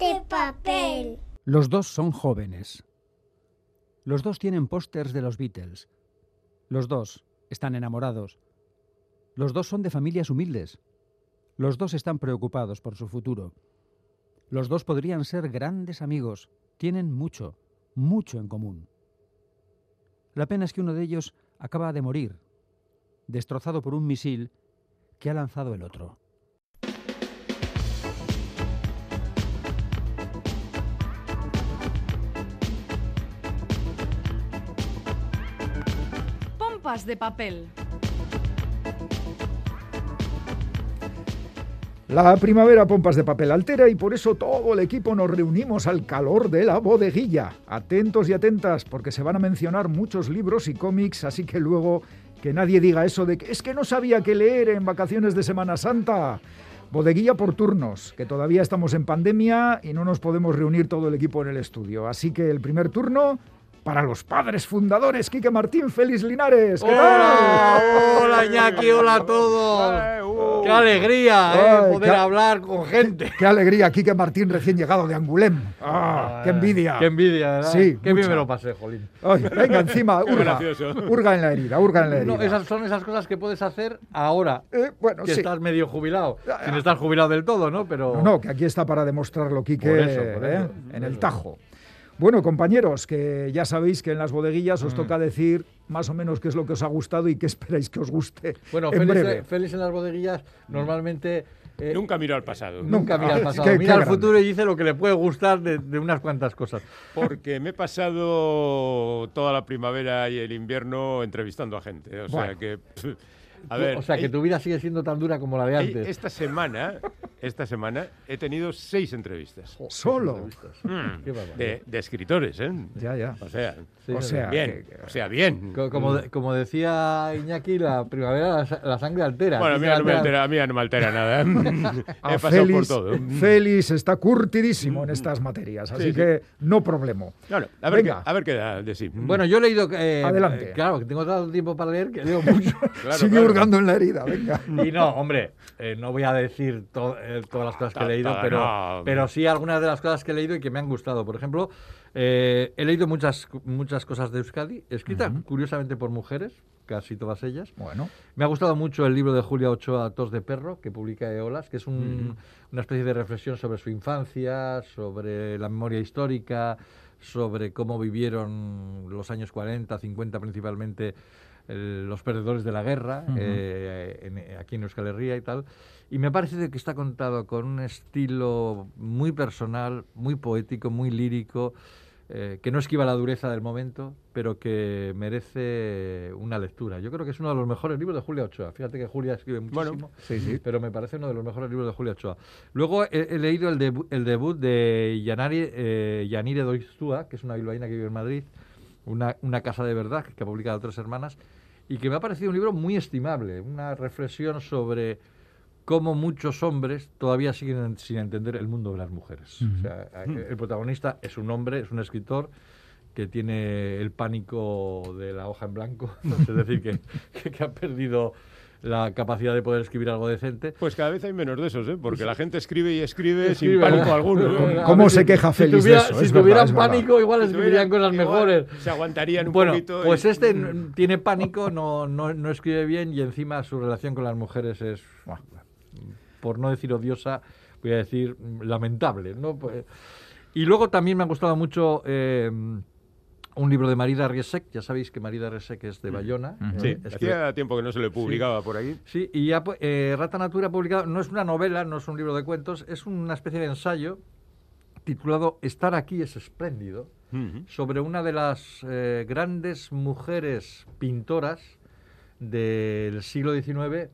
de papel. Los dos son jóvenes. Los dos tienen pósters de los Beatles. Los dos están enamorados. Los dos son de familias humildes. Los dos están preocupados por su futuro. Los dos podrían ser grandes amigos. Tienen mucho, mucho en común. La pena es que uno de ellos acaba de morir, destrozado por un misil que ha lanzado el otro. Pompas de papel. La primavera Pompas de Papel altera y por eso todo el equipo nos reunimos al calor de la bodeguilla. Atentos y atentas, porque se van a mencionar muchos libros y cómics, así que luego que nadie diga eso de que es que no sabía qué leer en vacaciones de Semana Santa. Bodeguilla por turnos, que todavía estamos en pandemia y no nos podemos reunir todo el equipo en el estudio. Así que el primer turno para los padres fundadores, Quique Martín, Félix Linares. ¿Qué tal? Hola, Iñaki, hola a todos. ¡Qué alegría poder hablar con gente! ¡Qué alegría! Quique Martín recién llegado de Angulem. ¡Ah, qué envidia! ¡Qué envidia, verdad! Sí, ¡qué bien me lo pasé, jolín! Ay, venga, encima, hurga en la herida, hurga en la herida. No, esas son esas cosas que puedes hacer ahora, bueno, que sí, estás medio jubilado. Sin estar jubilado del todo, ¿no? Pero... No, que aquí está para demostrarlo, Quique, por eso, en el tajo. Bueno, compañeros, que ya sabéis que en las bodeguillas os toca decir más o menos qué es lo que os ha gustado y qué esperáis que os guste. Bueno, Félix en las bodeguillas normalmente... nunca miro al pasado. Nunca mira al pasado. Mira al futuro y dice lo que le puede gustar de unas cuantas cosas. Porque me he pasado toda la primavera y el invierno entrevistando a gente. O sea que... A ver, o sea, que tu vida sigue siendo tan dura como la de antes. Esta semana he tenido 6 entrevistas. ¿Solo? De escritores, ¿eh? Ya. O sea, bien. Como decía Iñaki, la primavera la sangre altera. Bueno, a mí no me altera nada. He pasado por todo. Félix está curtidísimo en estas materias, así que no problemo. Claro, a ver qué da de sí. Bueno, yo he leído... Adelante. Claro, que tengo tanto tiempo para leer que leo mucho. Sigue hurgando en la herida, venga. Y no, hombre, no voy a decir todas las cosas que he leído, pero sí algunas de las cosas que he leído y que me han gustado. Por ejemplo, he leído muchas cosas de Euskadi, escritas curiosamente por mujeres, casi todas ellas. Bueno. Me ha gustado mucho el libro de Julia Ochoa, Tos de Perro, que publica Eolas, que es una especie de reflexión sobre su infancia, sobre la memoria histórica, sobre cómo vivieron los años 40, 50 principalmente, los perdedores de la guerra, aquí en Euskal Herria y tal. Y me parece que está contado con un estilo muy personal, muy poético, muy lírico, que no esquiva la dureza del momento, pero que merece una lectura. Yo creo que es uno de los mejores libros de Julia Ochoa. Fíjate que Julia escribe muchísimo, pero me parece uno de los mejores libros de Julia Ochoa. Luego he leído el debut de Yanire Doistua, que es una bilbaína que vive en Madrid, una casa de verdad que ha publicado Tres Hermanas y que me ha parecido un libro muy estimable, una reflexión sobre cómo muchos hombres todavía siguen sin entender el mundo de las mujeres. O sea, el protagonista es un hombre, es un escritor que tiene el pánico de la hoja en blanco, es decir, que ha perdido la capacidad de poder escribir algo decente. Pues cada vez hay menos de esos, ¿eh? Porque la gente escribe y escribe sin pánico alguno. ¿Cómo se queja Félix de eso? Si tuvieran pánico, igual escribirían cosas mejores. Se aguantarían un poquito. Bueno, pues este tiene pánico, no escribe bien y encima su relación con las mujeres es, por no decir odiosa, voy a decir lamentable, ¿no? Pues, y luego también me ha gustado mucho... un libro de Marie Darrieussecq, ya sabéis que Marie Darrieussecq es de Bayona. Hacía tiempo que no se le publicaba por ahí. Sí, y ya, Rata Natura ha publicado, no es una novela, no es un libro de cuentos, es una especie de ensayo titulado Estar aquí es espléndido, sobre una de las grandes mujeres pintoras del siglo XIX,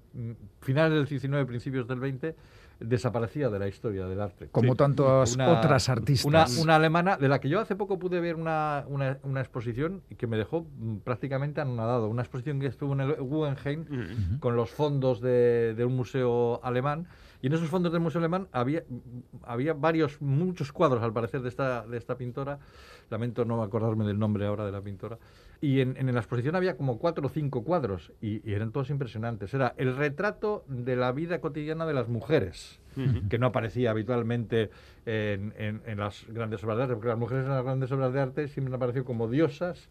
finales del XIX, principios del XX, desaparecida de la historia del arte. Como tantas otras artistas. Una alemana, de la que yo hace poco pude ver una exposición que me dejó prácticamente anonadado. Una exposición que estuvo en el Guggenheim con los fondos de un museo alemán Y en esos fondos del Museo Alemán había muchos cuadros, al parecer, de esta pintora. Lamento no acordarme del nombre ahora de la pintora. Y en la exposición había como 4 o 5 cuadros y eran todos impresionantes. Era el retrato de la vida cotidiana de las mujeres, que no aparecía habitualmente en las grandes obras de arte, porque las mujeres en las grandes obras de arte siempre han aparecido como diosas,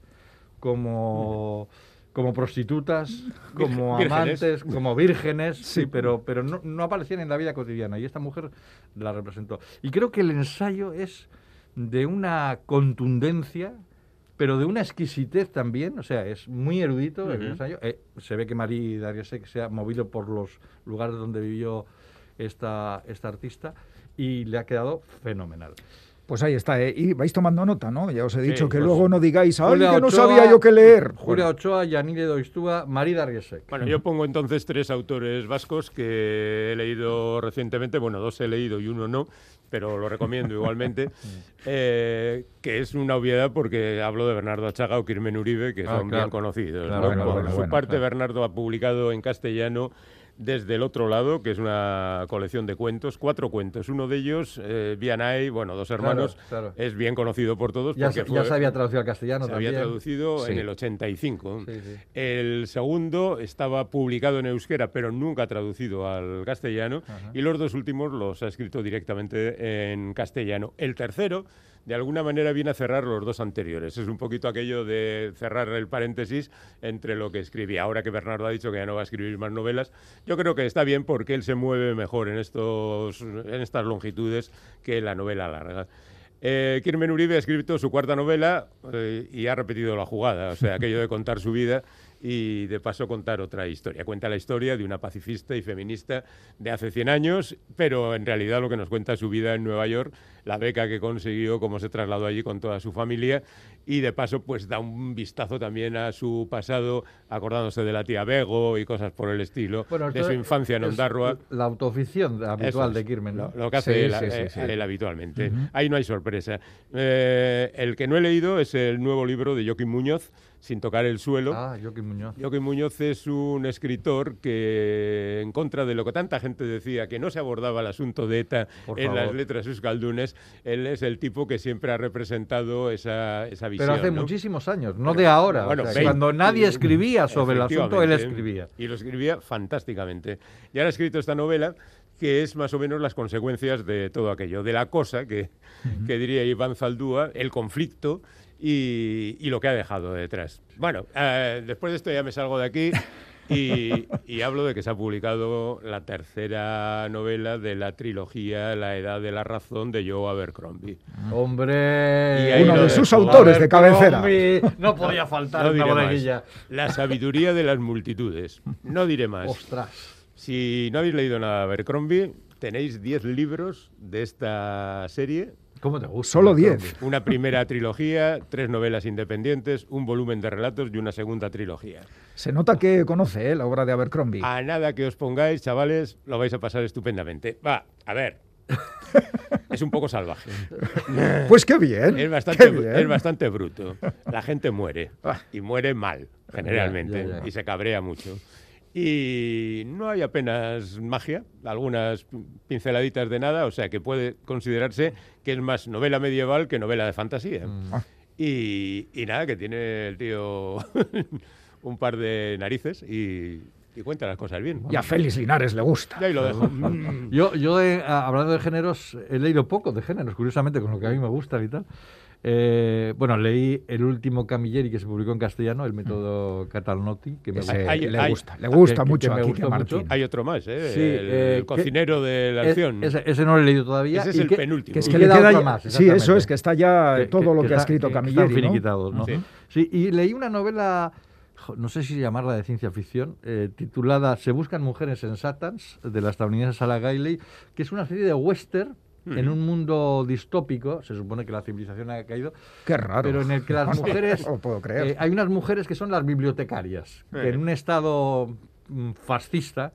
como prostitutas, como amantes, como vírgenes, sí, pero no aparecían en la vida cotidiana, y esta mujer la representó. Y creo que el ensayo es de una contundencia, pero de una exquisitez también, o sea, es muy erudito el ensayo. Se ve que Marie Darrieussecq se ha movido por los lugares donde vivió esta artista y le ha quedado fenomenal. Pues ahí está, y vais tomando nota, ¿no? Ya os he dicho que luego no digáis, ¡ay, que no sabía yo qué leer! Julia Ochoa, Yanire Doistua, Marie Darrieussecq. Bueno, yo pongo entonces 3 autores vascos que he leído recientemente, bueno, 2 he leído y 1 no, pero lo recomiendo igualmente, que es una obviedad porque hablo de Bernardo Achaga o Kirmen Uribe, que son bien conocidos. Claro, ¿no? Por su parte, Bernardo ha publicado en castellano Desde el otro lado, que es una colección de cuentos, 4 cuentos. Uno de ellos, Vianay, bueno, 2 hermanos, es bien conocido por todos. Ya se había traducido al castellano también. Se había traducido en el 85. Sí, sí. El segundo estaba publicado en euskera, pero nunca traducido al castellano. Ajá. Y los 2 últimos los ha escrito directamente en castellano. El tercero, de alguna manera, viene a cerrar los 2 anteriores. Es un poquito aquello de cerrar el paréntesis entre lo que escribía. Ahora que Bernardo ha dicho que ya no va a escribir más novelas, yo creo que está bien porque él se mueve mejor en estas longitudes que la novela larga. Kirmen Uribe ha escrito su 4ª novela y ha repetido la jugada, o sea, aquello de contar su vida y de paso contar otra historia. Cuenta la historia de una pacifista y feminista de hace 100 años, pero en realidad lo que nos cuenta es su vida en Nueva York, la beca que consiguió, cómo se trasladó allí con toda su familia, y de paso pues da un vistazo también a su pasado, acordándose de la tía Bego y cosas por el estilo, de su infancia en Ondarroa. La autoficción habitual de Kirmen, ¿no? Lo que hace él habitualmente. Ahí no hay sorpresa. El que no he leído es el nuevo libro de Joaquín Muñoz, Sin tocar el suelo. Joaquín Muñoz. Joaquín Muñoz es un escritor que, en contra de lo que tanta gente decía, que no se abordaba el asunto de ETA en las letras euskaldunes, él es el tipo que siempre ha representado esa visión. Pero hace muchísimos años, no de ahora. Bueno, o sea, cuando nadie escribía sobre el asunto, él escribía. Y lo escribía fantásticamente. Y ahora ha escrito esta novela, que es más o menos las consecuencias de todo aquello, de la cosa que diría Iván Zaldúa, el conflicto, y lo que ha dejado detrás. Bueno, después de esto ya me salgo de aquí y hablo de que se ha publicado la 3ª novela de la trilogía La edad de la razón de Joe Abercrombie. ¡Hombre! Uno de sus autores de cabecera. No podía faltar una bodeguilla. La sabiduría de las multitudes. No diré más. ¡Ostras! Si no habéis leído nada de Abercrombie, tenéis 10 libros de esta serie. ¿Cómo te gusta? Solo 10. Una primera trilogía, 3 novelas independientes, un volumen de relatos y una segunda trilogía. Se nota que conoce la obra de Abercrombie. A nada que os pongáis, chavales, lo vais a pasar estupendamente. Va, a ver. Es un poco salvaje. Pues qué bien. Es bastante bruto. La gente muere. Y muere mal, generalmente. Ya. Y se cabrea mucho. Y no hay apenas magia, algunas pinceladitas de nada, o sea que puede considerarse que es más novela medieval que novela de fantasía. Y nada, que tiene el tío un par de narices y cuenta las cosas bien. Y a Félix Linares le gusta. Y ahí lo dejo. Yo hablando de géneros, he leído poco de géneros, curiosamente, con lo que a mí me gusta y tal. Bueno, leí el último Camilleri que se publicó en castellano, El método Catalanotti, que me gusta mucho. Hay otro más, el cocinero de la acción. Ese no lo he leído todavía. Ese es el penúltimo. Que es que le queda otro más. Sí, eso es, que está ya todo lo que ha escrito Camilleri. Están finiquitados, ¿no? Sí, y leí una novela, no sé si llamarla de ciencia ficción, titulada Se buscan mujeres sensatas, de la estadounidense Sarah Gailey, que es una serie de western, en un mundo distópico, se supone que la civilización ha caído. ¡Qué raro! Pero en el que las mujeres... No puedo creer. Hay unas mujeres que son las bibliotecarias, que en un estado fascista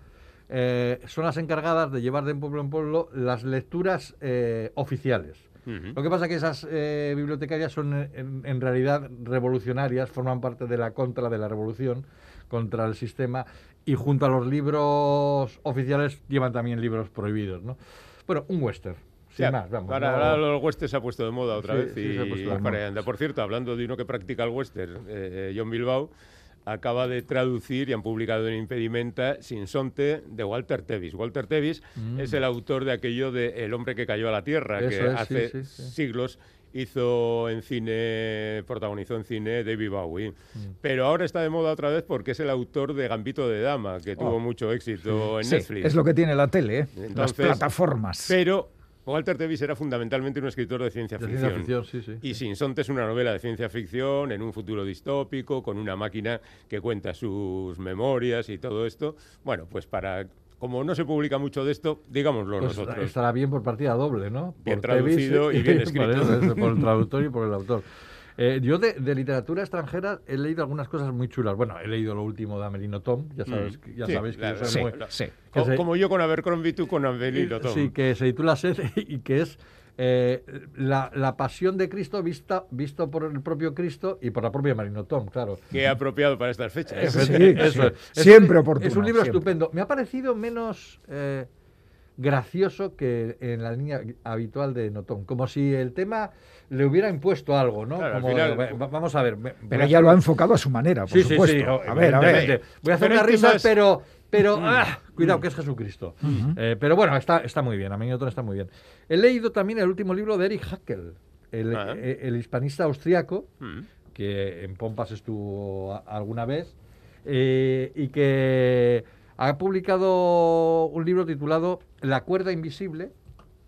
son las encargadas de llevar de pueblo en pueblo las lecturas oficiales. Lo que pasa es que esas bibliotecarias son en realidad revolucionarias, forman parte de la contra de la revolución, contra el sistema, y junto a los libros oficiales llevan también libros prohibidos, ¿no? Bueno, un western. Sí, más, vamos, ahora los westerns se ha puesto de moda otra vez. Sí, y por cierto, hablando de uno que practica el western, John Bilbao acaba de traducir y han publicado en Impedimenta Sin Sonte, de Walter Tevis. Walter Tevis es el autor de aquello de El hombre que cayó a la tierra, siglos hizo en cine, protagonizó en cine David Bowie. Pero ahora está de moda otra vez porque es el autor de Gambito de Dama, que tuvo mucho éxito en Netflix. Es lo que tiene la tele, entonces, las plataformas. Pero Walter Tevis era fundamentalmente un escritor de ciencia ficción. Y Sin Sonte es una novela de ciencia ficción en un futuro distópico, con una máquina que cuenta sus memorias y todo esto. Bueno, pues para... Como no se publica mucho de esto, digámoslo pues nosotros. Estará bien por partida doble, ¿no? Bien por traducido Tevis, y bien escrito. Por el traductor y por el autor. Yo de literatura extranjera he leído algunas cosas muy chulas. Bueno, he leído lo último de Amélie Nothomb, ya sabéis que yo soy muy... Como yo con Abercrombie, tú con Amélie Nothomb. Sí, que se titula Sed y que es la pasión de Cristo visto por el propio Cristo y por la propia Amélie Nothomb, claro. Qué apropiado para estas fechas. Siempre oportuno. Es un libro estupendo. Me ha parecido menos... gracioso que en la línea habitual de Nothomb, como si el tema le hubiera impuesto algo, ¿no? Claro, como, al final, vamos a ver. Pero ella lo ha enfocado a su manera, por supuesto. A ver. Voy a hacer una risa, pero cuidado, que es Jesucristo. Pero bueno, está muy bien, a mí otro está muy bien. He leído también el último libro de Erich Haeckel, el hispanista austriaco, que en Pompas estuvo alguna vez, y que... ha publicado un libro titulado La cuerda invisible,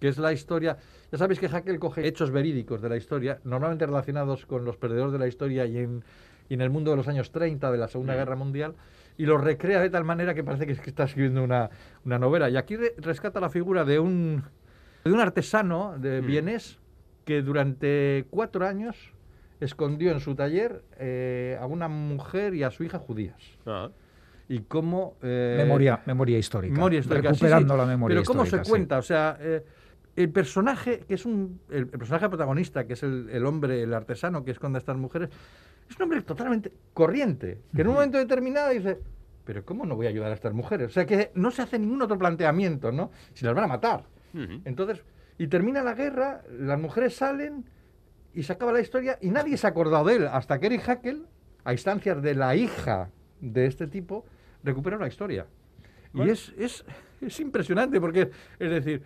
que es la historia... Ya sabéis que Haeckel coge hechos verídicos de la historia, normalmente relacionados con los perdedores de la historia y en el mundo de los años 30 de la Segunda Guerra Mundial, y los recrea de tal manera que parece que está escribiendo una novela. Y aquí rescata la figura de un artesano de vienés que durante 4 años escondió en su taller a una mujer y a su hija judías. Y cómo... memoria histórica. Recuperando la memoria histórica. Pero cómo se cuenta, o sea, el personaje que es el personaje protagonista, que es el hombre, el artesano que esconde a estas mujeres, es un hombre totalmente corriente, que en un momento determinado dice, pero ¿cómo no voy a ayudar a estas mujeres? O sea, que no se hace ningún otro planteamiento, ¿no? Si las van a matar. Entonces, y termina la guerra, las mujeres salen y se acaba la historia y nadie se ha acordado de él, hasta que Erich Haeckel, a instancias de la hija de este tipo, recupera una historia. Bueno. Y es impresionante porque, es decir,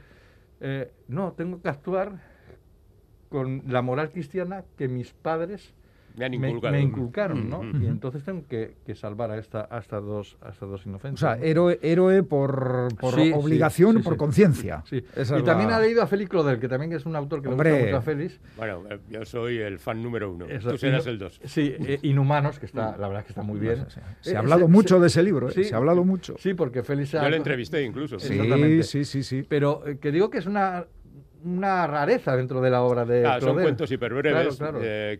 no, tengo que actuar con la moral cristiana que mis padres me inculcaron, ¿no? Y entonces tengo que salvar a estas dos inocentes. O sea, héroe por obligación, por conciencia. Y también ha leído a Félix Linares, que también es un autor que le gusta mucho a Félix. Bueno, yo soy el fan número 1. Eso, tú serás el 2. Sí, Inhumanos, que está, la verdad es que está muy bien. Se ha hablado mucho de ese libro, se ha hablado mucho. Sí, porque Félix... Yo le entrevisté incluso. Sí. Pero que digo que es una rareza dentro de la obra de Son cuentos hiperbreves,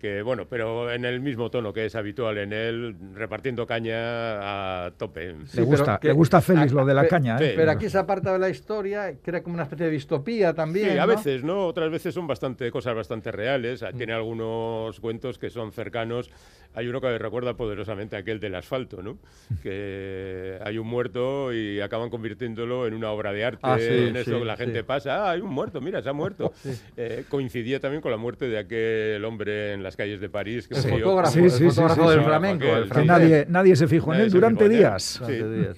que bueno, pero en el mismo tono que es habitual en él, repartiendo caña a tope. Sí, le gusta a Félix lo de la caña, ¿eh? Pero aquí se aparta de la historia, crea como una especie de distopía también. Sí, a veces, ¿no? Otras veces son cosas bastante reales. Tiene algunos cuentos que son cercanos. Hay uno que me recuerda poderosamente aquel del asfalto, ¿no? Que hay un muerto y acaban convirtiéndolo en una obra de arte. La gente pasa, hay un muerto, mira, se ha muerto. Coincidía también con la muerte de aquel hombre en las calles de París. El fotógrafo del flamenco. Nadie se fijó en él durante días.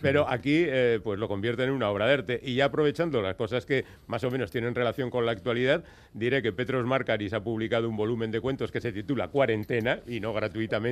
Pero aquí pues lo convierten en una obra de arte. Y ya aprovechando las cosas que más o menos tienen relación con la actualidad, diré que Petros Márkaris ha publicado un volumen de cuentos que se titula Cuarentena, y no gratuitamente.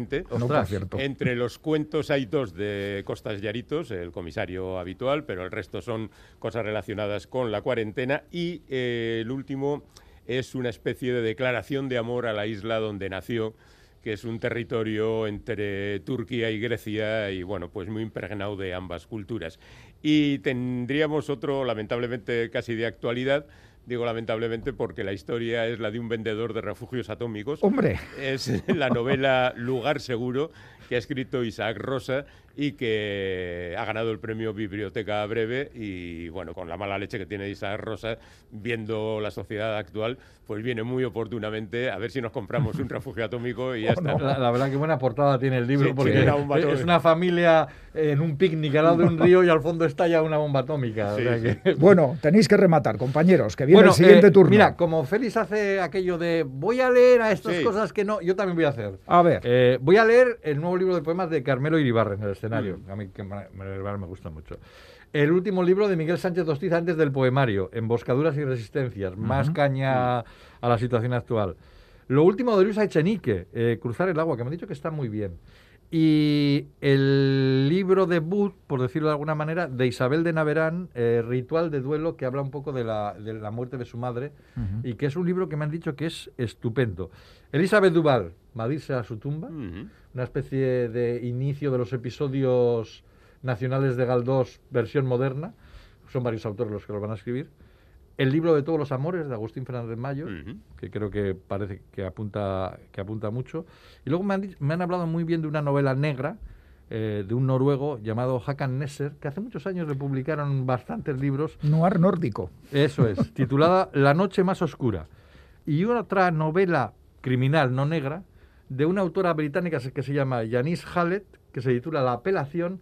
Entre los cuentos hay 2 de Costas Llaritos, el comisario habitual, pero el resto son cosas relacionadas con la cuarentena, y el último es una especie de declaración de amor a la isla donde nació, que es un territorio entre Turquía y Grecia y, bueno, pues muy impregnado de ambas culturas. Y tendríamos otro, lamentablemente, casi de actualidad. Digo lamentablemente porque la historia es la de un vendedor de refugios atómicos. ¡Hombre! Es la novela Lugar Seguro, que ha escrito Isaac Rosa y que ha ganado el premio Biblioteca Breve. Y bueno, con la mala leche que tiene Isaac Rosa, viendo la sociedad actual, pues viene muy oportunamente a ver si nos compramos un refugio atómico y ya está. No. La verdad que buena portada tiene el libro, sí, porque es una familia en un picnic al lado de un río y al fondo estalla una bomba atómica. Sí, o sea que... sí. Bueno, tenéis que rematar, compañeros, que viene el siguiente turno. Mira, como Félix hace aquello de voy a leer a estas cosas que no, yo también voy a hacer. A ver. Voy a leer el nuevo libro de poemas de Carmelo Iribarren, El escenario. A mí que me gusta mucho. El último libro de Miguel Sánchez Dostiz antes del poemario, Emboscaduras y resistencias, más caña a la situación actual. Lo último de Luisa Echenique, Cruzar el agua, que me han dicho que está muy bien. Y el libro debut, por decirlo de alguna manera, de Isabel de Naverán, Ritual de duelo, que habla un poco de la muerte de su madre, y que es un libro que me han dicho que es estupendo. Elizabeth Duval, Madirse a su tumba, una especie de inicio de los episodios nacionales de Galdós, versión moderna. Son varios autores los que los van a escribir. El libro de todos los amores, de Agustín Fernández Mayo, que creo que parece que apunta mucho. Y luego me han hablado muy bien de una novela negra, de un noruego llamado Håkan Nesser, que hace muchos años le publicaron bastantes libros. Noir nórdico. Eso es, titulada La noche más oscura. Y otra novela criminal, no negra, de una autora británica que se llama Janice Hallett, que se titula La apelación,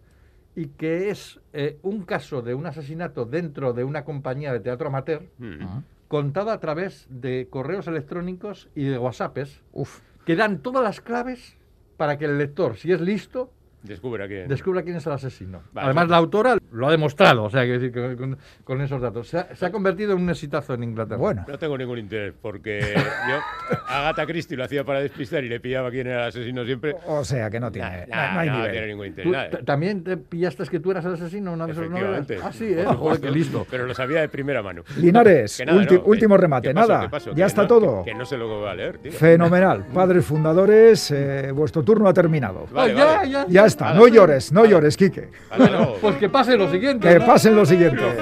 y que es un caso de un asesinato dentro de una compañía de teatro amateur, contado a través de correos electrónicos y de WhatsApps, que dan todas las claves para que el lector, si es listo, descubra quién es el asesino. Vale. Además, la autora lo ha demostrado, o sea, quiero decir, con esos datos. Se ha convertido en un exitazo en Inglaterra. Bueno. No tengo ningún interés, porque yo Agatha Christie lo hacía para despistar y le pillaba quién era el asesino siempre. O sea, que no tiene, no tiene ningún interés. ¿También te pillaste que tú eras el asesino una de esas novelas? Ah, sí, joder, qué listo. Pero lo sabía de primera mano. Linares, último remate, ya está todo. Que no sé lo que va a leer, tío. Fenomenal. Padres fundadores, vuestro turno ha terminado. Ya está. No llores, Quique. Pues que pasen los siguientes. Que pasen los siguientes.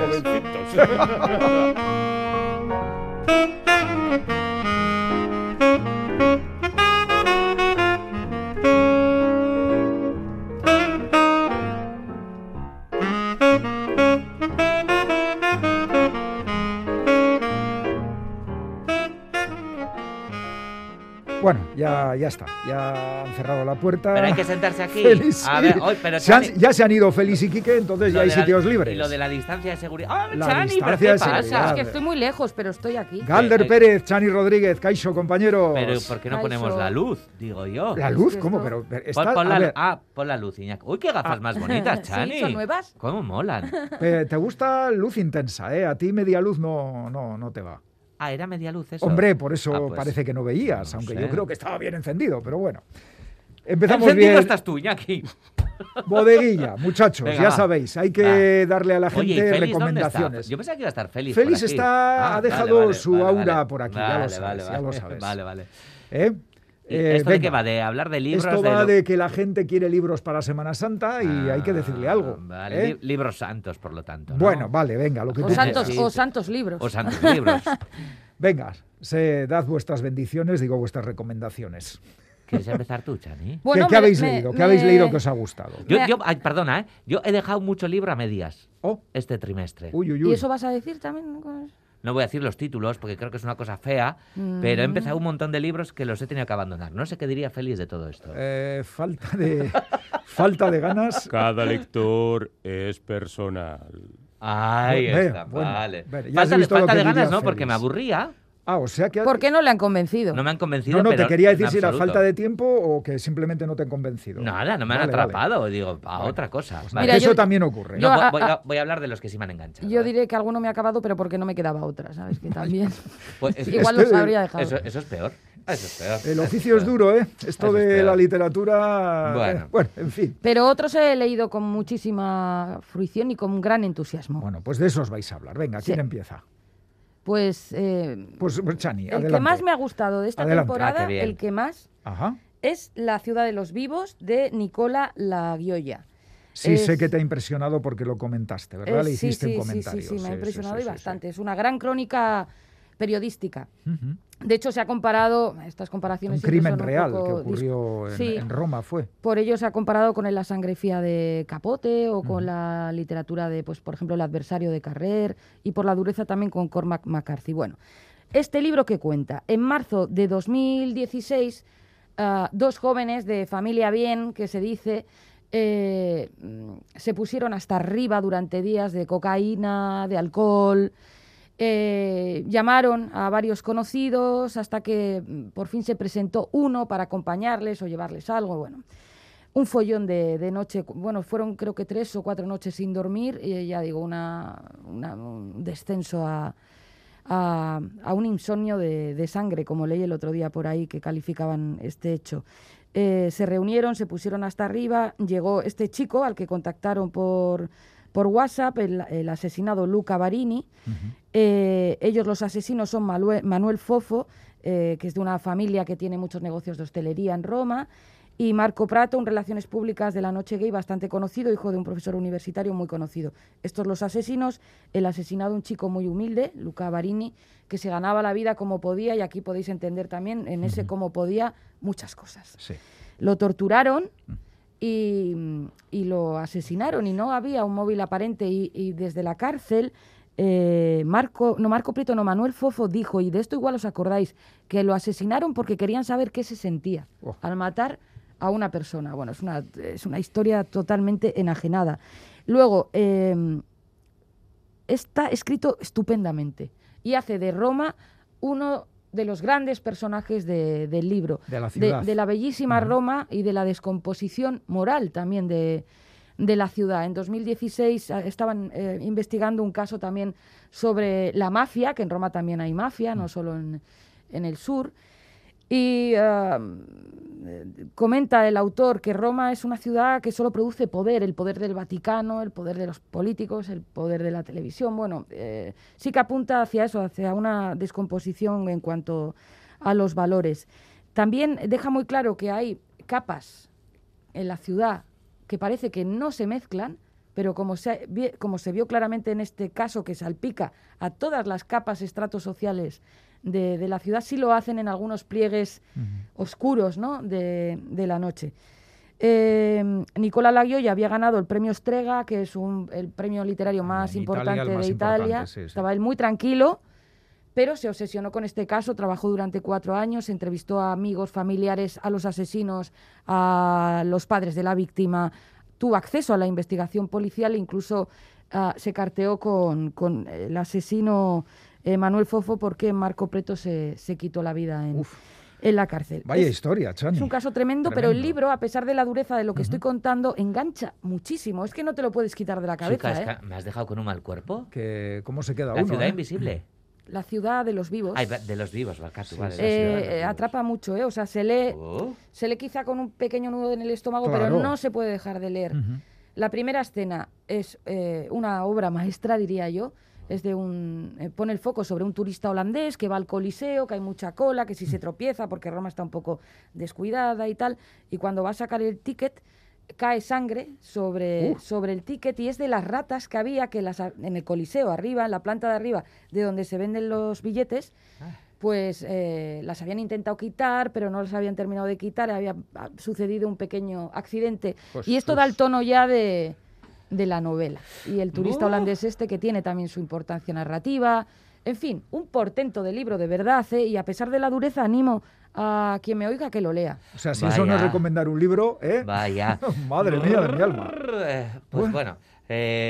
Bueno, ya está. Ya han cerrado la puerta. Pero hay que sentarse aquí. Feliz, a ver, pero ya se han ido Félix y Quique, entonces ya hay sitios libres. Y lo de la distancia de seguridad. ¡Ah, Chani! ¿Pero qué pasa? Es que estoy muy lejos, pero estoy aquí. Galder Pérez, Chani Rodríguez, Caixo, compañeros. Pero ¿por qué no ponemos la luz? Digo yo. ¿La luz? ¿Cómo? Pero pon la luz, Iñaki. ¡Uy, qué gafas más bonitas, Chani! ¿Sí? ¿Son nuevas? ¿Cómo molan? Te gusta luz intensa, ¿eh? A ti media luz no te va. Ah, era media luz eso. Hombre, por eso parece que no veías, aunque yo creo que estaba bien encendido, pero bueno. Empezamos encendido bien. Estás tú, Iñaki. Bodeguilla, muchachos, venga, ya sabéis, hay que darle a la gente recomendaciones. Yo pensaba que iba a estar Félix. Félix ha dejado su aura por aquí, ya lo sabes. Vale. ¿Esto de qué va? ¿De hablar de libros? Esto va de que la gente quiere libros para Semana Santa y hay que decirle algo. Vale, libros santos, por lo tanto, ¿no? Bueno, vale, venga, lo que tú santos, quieras. O santos libros. O santos libros. Venga, dad vuestras bendiciones, digo vuestras recomendaciones. ¿Quieres empezar tú, Chani? Bueno, ¿Qué habéis leído? ¿Qué habéis leído que os ha gustado? Yo he dejado mucho libro a medias este trimestre. Uy. ¿Y eso vas a decir también? No voy a decir los títulos porque creo que es una cosa fea, pero he empezado un montón de libros que los he tenido que abandonar. No sé qué diría Félix de todo esto. Falta de ganas. Cada lector es personal. Ahí está, vale. Bueno, falta de ganas, ¿no? Félix. Porque me aburría. O sea que... ¿Por qué no le han convencido? No me han convencido. No, te quería decir si era falta de tiempo o que simplemente no te han convencido. Nada, no me han atrapado. Vale. Digo, otra cosa. Pues mira, eso también ocurre. No, voy a hablar de los que sí me han enganchado. Yo diré que alguno me ha acabado, pero porque no me quedaba otra, ¿sabes? Que también. Pues, igual los habría dejado. Eso es peor. El oficio es duro, ¿eh? Esto de la literatura... Bueno, en fin. Pero otros he leído con muchísima fruición y con gran entusiasmo. Bueno, pues de esos vais a hablar. Venga, ¿quién empieza? Pues Chani, adelante. El que más me ha gustado de esta temporada, el que más, es La Ciudad de los Vivos, de Nicola Lagioia. Sí, sé que te ha impresionado porque lo comentaste, ¿verdad? Le hiciste un comentario. Sí, me ha impresionado bastante. Sí. Es una gran crónica periodística. Uh-huh. De hecho, se ha comparado, estas comparaciones... Un crimen real que ocurrió en Roma fue. Por ello se ha comparado con La sangre fría de Capote o con la literatura de, pues, por ejemplo, El adversario de Carrer, y por la dureza también con Cormac McCarthy. Bueno, este libro que cuenta, en marzo de 2016, dos jóvenes de familia bien, que se dice, se pusieron hasta arriba durante días de cocaína, de alcohol... llamaron a varios conocidos hasta que por fin se presentó uno para acompañarles o llevarles algo. Bueno, un follón de noche. Bueno, fueron creo que 3 o 4 noches sin dormir y ya digo, un descenso a un insomnio de sangre, como leí el otro día por ahí que calificaban este hecho. Se reunieron, se pusieron hasta arriba, llegó este chico al que contactaron por WhatsApp, el asesinado Luca Barini. Uh-huh. Ellos, los asesinos, son Manuel Fofo, que es de una familia que tiene muchos negocios de hostelería en Roma, y Marco Prato, un relaciones públicas de la noche gay bastante conocido, hijo de un profesor universitario muy conocido. Estos los asesinos, el asesinado un chico muy humilde, Luca Barini, que se ganaba la vida como podía, y aquí podéis entender también en ese como podía muchas cosas. Sí. Lo torturaron... Y lo asesinaron y no había un móvil aparente y desde la cárcel Manuel Fofo dijo, y de esto igual os acordáis, que lo asesinaron porque querían saber qué se sentía al matar a una persona. Bueno, es una historia totalmente enajenada. Luego, está escrito estupendamente y hace de Roma uno de los grandes personajes del libro, de la ciudad, de la bellísima Roma y de la descomposición moral también de la ciudad. En 2016 estaban investigando un caso también sobre la mafia, que en Roma también hay mafia, no solo en el sur, y comenta el autor que Roma es una ciudad que solo produce poder, el poder del Vaticano, el poder de los políticos, el poder de la televisión. Bueno, sí que apunta hacia eso, hacia una descomposición en cuanto a los valores. También deja muy claro que hay capas en la ciudad que parece que no se mezclan, pero como se vio claramente en este caso, que salpica a todas las capas, estratos sociales de la ciudad, sí lo hacen en algunos pliegues oscuros, ¿no?, de la noche. Nicola Lagioia había ganado el premio Strega, que es el premio literario más importante de Italia. Sí, sí. Estaba él muy tranquilo, pero se obsesionó con este caso, trabajó durante 4 años, entrevistó a amigos, familiares, a los asesinos, a los padres de la víctima, tuvo acceso a la investigación policial, incluso se carteó con el asesino Manuel Fofo, porque Marco Preto se quitó la vida en la cárcel. Vaya historia, Chani. Es un caso tremendo, pero el libro, a pesar de la dureza de lo que estoy contando, engancha muchísimo. Es que no te lo puedes quitar de la cabeza. Chica, es que me has dejado con un mal cuerpo. ¿Cómo se queda la uno? La ciudad invisible. La ciudad de los vivos. Ay, de los vivos, sí, vale, atrapa mucho, ¿eh? O sea, se lee quizá con un pequeño nudo en el estómago, pero no se puede dejar de leer. Uh-huh. La primera escena es una obra maestra, diría yo. Es de pone el foco sobre un turista holandés que va al Coliseo, que hay mucha cola, que si se tropieza porque Roma está un poco descuidada y tal, y cuando va a sacar el ticket cae sangre sobre el ticket, y es de las ratas que había en el Coliseo, arriba, en la planta de arriba, de donde se venden los billetes. Pues las habían intentado quitar, pero no las habían terminado de quitar, había sucedido un pequeño accidente, y esto da el tono ya de la novela. Y el turista holandés que tiene también su importancia narrativa. En fin, un portento de libro de verdad, y a pesar de la dureza animo a quien me oiga que lo lea. O sea, si eso no es recomendar un libro, Vaya. Madre mía de mi alma. Pues bueno.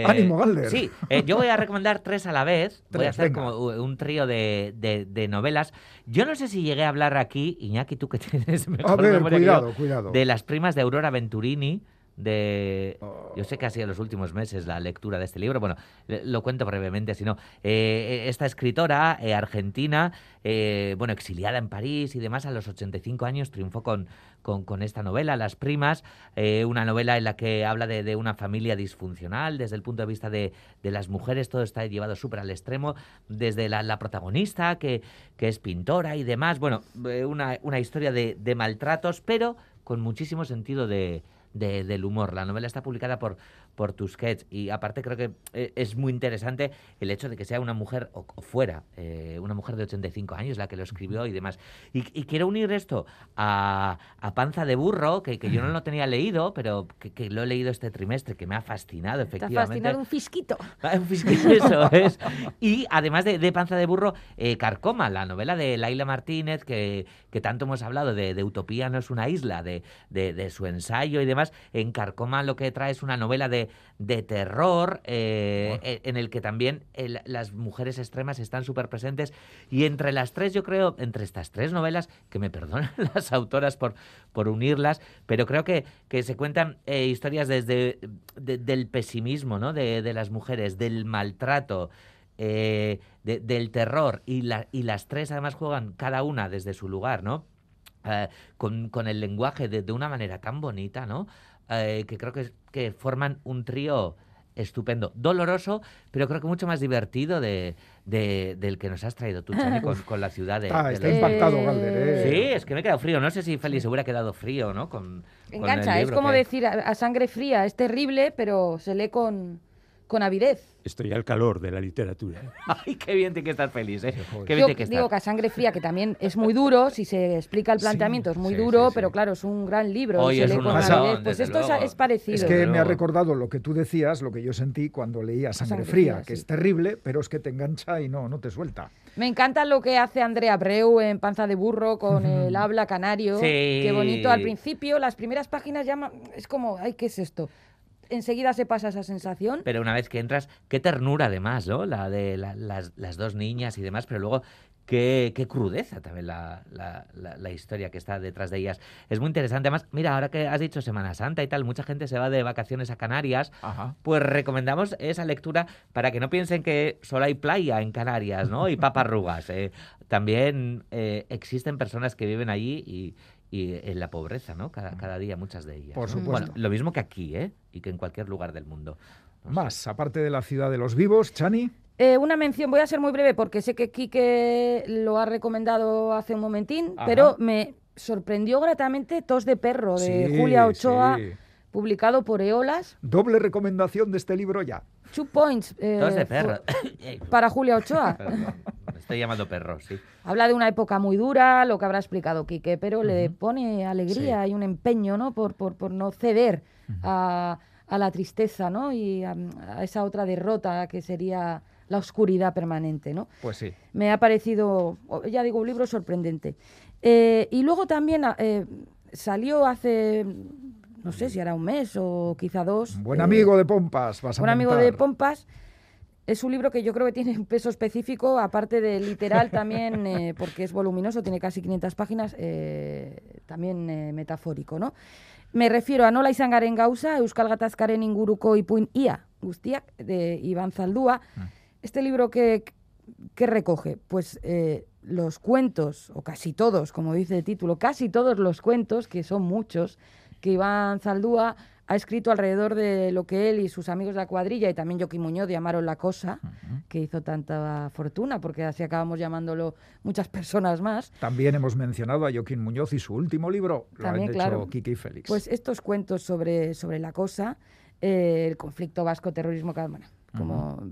¡Ánimo, Galder! Sí, yo voy a recomendar 3 a la vez. Voy a hacer como un trío de novelas. Yo no sé si llegué a hablar aquí, Iñaki, tú que tienes mejor memoria que yo. Cuidado. De Las primas de Aurora Venturini. Yo sé que ha sido en los últimos meses la lectura de este libro. Bueno, lo cuento brevemente, si no. Esta escritora argentina, exiliada en París y demás, a los 85 años triunfó con esta novela, Las primas, una novela en la que habla de una familia disfuncional desde el punto de vista de las mujeres. Todo está llevado súper al extremo, desde la protagonista, que es pintora y demás. Bueno, una historia de maltratos, pero con muchísimo sentido del humor. La novela está publicada por por Tusquets. Y aparte creo que es muy interesante el hecho de que sea una mujer, o fuera, una mujer de 85 años la que lo escribió y demás. Y quiero unir esto a Panza de burro, que yo no lo tenía leído, pero que lo he leído este trimestre, que me ha fascinado, efectivamente. Te ha fascinado un fisquito. Un fisquito, eso es. Y además de Panza de burro, Carcoma, la novela de Laila Martínez, que tanto hemos hablado de Utopía no es una isla, de su ensayo y demás. En Carcoma lo que trae es una novela de terror, en el que también las mujeres extremas están súper presentes. Y entre las tres, yo creo, entre estas tres novelas, que me perdonan las autoras por unirlas, pero creo que se cuentan historias desde del pesimismo, ¿no?, de las mujeres, del maltrato, del terror, y las tres además juegan cada una desde su lugar, ¿no?, con el lenguaje de una manera tan bonita, ¿no?, que creo que forman un trío estupendo, doloroso, pero creo que mucho más divertido del que nos has traído tú, Chani, con La ciudad de... Ah, está impactado, Galder. Sí, es que me he quedado frío. No sé si Félix se hubiera quedado frío, ¿no? Engancha, es como decir a sangre fría. Es terrible, pero se lee con avidez. Estoy al calor de la literatura. Ay, qué bien que estás feliz, ¿eh? Qué bien. Yo que digo que a sangre fría, que también es muy duro, si se explica el planteamiento, sí, es muy duro, sí. Pero claro, es un gran libro. Oye, se lee con avidez. Pues esto es parecido. Es que me ha recordado lo que tú decías, lo que yo sentí cuando leía Sangre fría, que es terrible, pero es que te engancha y no te suelta. Me encanta lo que hace Andrea Abreu en Panza de burro con el habla canario. Sí. Qué bonito. Al principio, las primeras páginas es como, ay, ¿qué es esto? Enseguida se pasa esa sensación. Pero una vez que entras, qué ternura además, ¿no? La de las dos niñas y demás, pero luego qué crudeza también la historia que está detrás de ellas. Es muy interesante. Además, mira, ahora que has dicho Semana Santa y tal, mucha gente se va de vacaciones a Canarias. Ajá. Pues recomendamos esa lectura para que no piensen que solo hay playa en Canarias, ¿no? Y paparrugas. También existen personas que viven allí y en la pobreza, ¿no? Cada día, muchas de ellas. Por supuesto. Bueno, lo mismo que aquí, y que en cualquier lugar del mundo. Más, aparte de La ciudad de los vivos, Chani. Una mención, voy a ser muy breve porque sé que Quique lo ha recomendado hace un momentín. Ajá. Pero me sorprendió gratamente Tos de Perro, de Julia Ochoa, publicado por Eolas. Doble recomendación de este libro ya. 2 points. Tos de Perro. Para Julia Ochoa. Estoy llamando perro, sí. Habla de una época muy dura, lo que habrá explicado Quique, pero le pone alegría y un empeño, ¿no? Por no ceder a la tristeza, ¿no? Y a esa otra derrota que sería la oscuridad permanente, ¿no? Pues sí. Me ha parecido, ya digo, un libro sorprendente. Y luego también salió hace... no sé si era un mes o quizá 2. Buen amigo de Pompas, vas a Buen amigo de Pompas. Es un libro que yo creo que tiene un peso específico, aparte de literal también, porque es voluminoso, tiene casi 500 páginas, también metafórico, ¿no? Me refiero a Nola izanaren gauza, Euskal Gatazkaren inguruko ipuin ia guztiak, de Iván Zaldúa. Este libro que recoge, pues los cuentos, o casi todos, como dice el título, casi todos los cuentos, que son muchos, que Iván Zaldúa ha escrito alrededor de lo que él y sus amigos de la cuadrilla, y también Joaquín Muñoz, llamaron La Cosa, que hizo tanta fortuna, porque así acabamos llamándolo muchas personas más. También hemos mencionado a Joaquín Muñoz y su último libro, también, lo han hecho Quique y Félix. Pues estos cuentos sobre La Cosa, el conflicto vasco-terrorismo,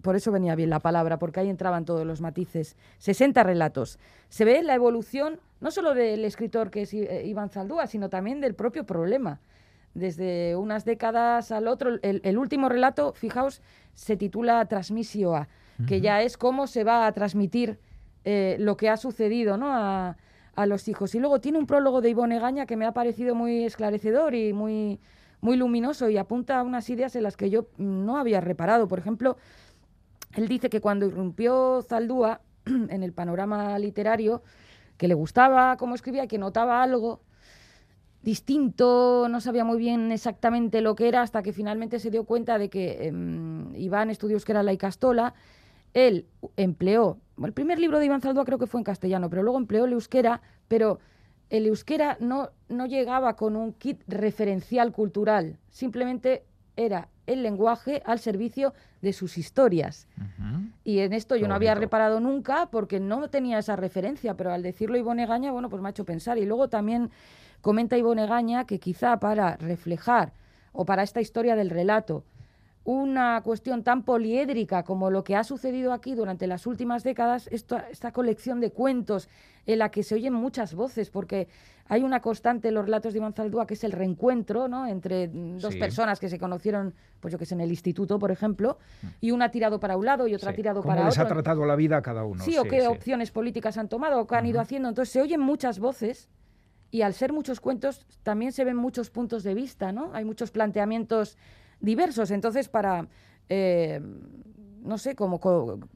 por eso venía bien la palabra, porque ahí entraban todos los matices. 60 relatos. Se ve la evolución no solo del escritor que es Iván Zaldúa, sino también del propio problema. Desde unas décadas al otro, el último relato, fijaos, se titula Transmisioa, que ya es cómo se va a transmitir lo que ha sucedido, ¿no?, a los hijos. Y luego tiene un prólogo de Ivonne Egaña que me ha parecido muy esclarecedor y muy, muy luminoso, y apunta a unas ideas en las que yo no había reparado. Por ejemplo, él dice que cuando irrumpió Zaldúa en el panorama literario, que le gustaba cómo escribía y que notaba algo distinto, no sabía muy bien exactamente lo que era, hasta que finalmente se dio cuenta de que Iván estudió euskera la ikastola. Él empleó, el primer libro de Iván Zaldúa creo que fue en castellano, pero luego empleó el euskera, pero el euskera no llegaba con un kit referencial cultural, simplemente era el lenguaje al servicio de sus historias. Y en esto yo no había reparado nunca porque no tenía esa referencia, pero al decirlo Ivonne Egaña, pues me ha hecho pensar. Y luego también comenta Ivonne Egaña que quizá para reflejar, o para esta historia del relato, una cuestión tan poliédrica como lo que ha sucedido aquí durante las últimas décadas, esta colección de cuentos en la que se oyen muchas voces, porque hay una constante en los relatos de Iván Zaldúa, que es el reencuentro, ¿no?, entre dos personas que se conocieron, pues yo que sé, en el instituto, por ejemplo, y una ha tirado para un lado y otra ha tirado para otro. ¿Cómo les ha tratado la vida a cada uno? Sí, o qué opciones políticas han tomado o qué han ido haciendo. Entonces se oyen muchas voces y al ser muchos cuentos también se ven muchos puntos de vista, ¿no? Hay muchos planteamientos diversos. Entonces, para no sé, como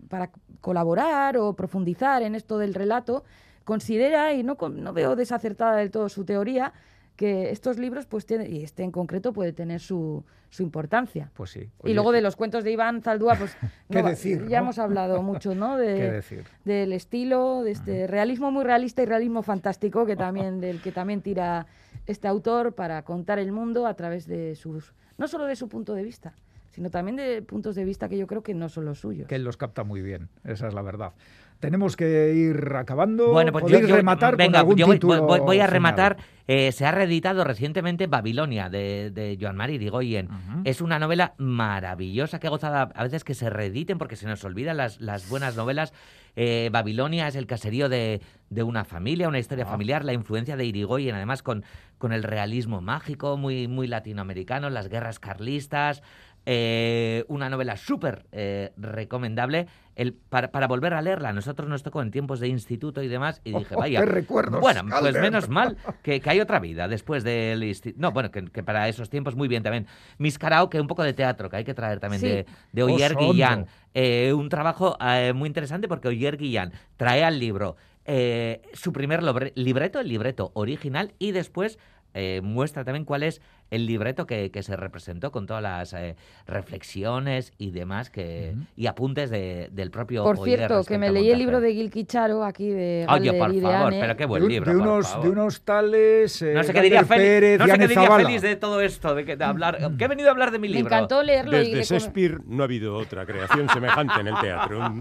para colaborar o profundizar en esto del relato, considera, y no veo desacertada del todo su teoría, que estos libros, pues tiene, y este en concreto, puede tener su importancia. Pues sí. Oye, y luego de los cuentos de Iván Zaldúa, pues ¿qué decir, ya hemos hablado mucho, ¿no? Del estilo, de este realismo muy realista y realismo fantástico, que también del que también tira este autor para contar el mundo a través de sus, no solo de su punto de vista, sino también de puntos de vista que yo creo que no son los suyos. Que él los capta muy bien, esa es la verdad. Tenemos que ir acabando. Bueno, pues yo rematar. Venga, con algún voy a rematar. Se ha reeditado recientemente Babilonia, de Joan Mari Irigoyen. Es una novela maravillosa, que ha gozado a veces que se reediten porque se nos olvidan las buenas novelas. Babilonia es el caserío de una familia, una historia familiar, la influencia de Irigoyen, además con el realismo mágico, muy, muy latinoamericano, las guerras carlistas. Una novela súper recomendable para volver a leerla. Nosotros nos tocó en tiempos de instituto y demás, y dije, vaya, qué recuerdos, bueno, Galder. Pues menos mal que hay otra vida después del instituto. No, bueno, que para esos tiempos muy bien también. Miss Karaoke, un poco de teatro que hay que traer también de Oyer Guillán. Un trabajo muy interesante porque Oyer Guillán trae al libro su primer libreto, el libreto original, y después muestra también cuál es el libreto que se representó con todas las reflexiones y demás y apuntes del propio Oyer. Por cierto, que me leí el libro de Gil Kicharo aquí de Galder. Oye, por favor, pero qué buen libro. De unos tales no sé qué diría Félix, no sé qué diría Félix de todo esto, que he venido a hablar de mi libro. Me encantó leerlo. Desde Shakespeare no ha habido otra creación semejante en el teatro.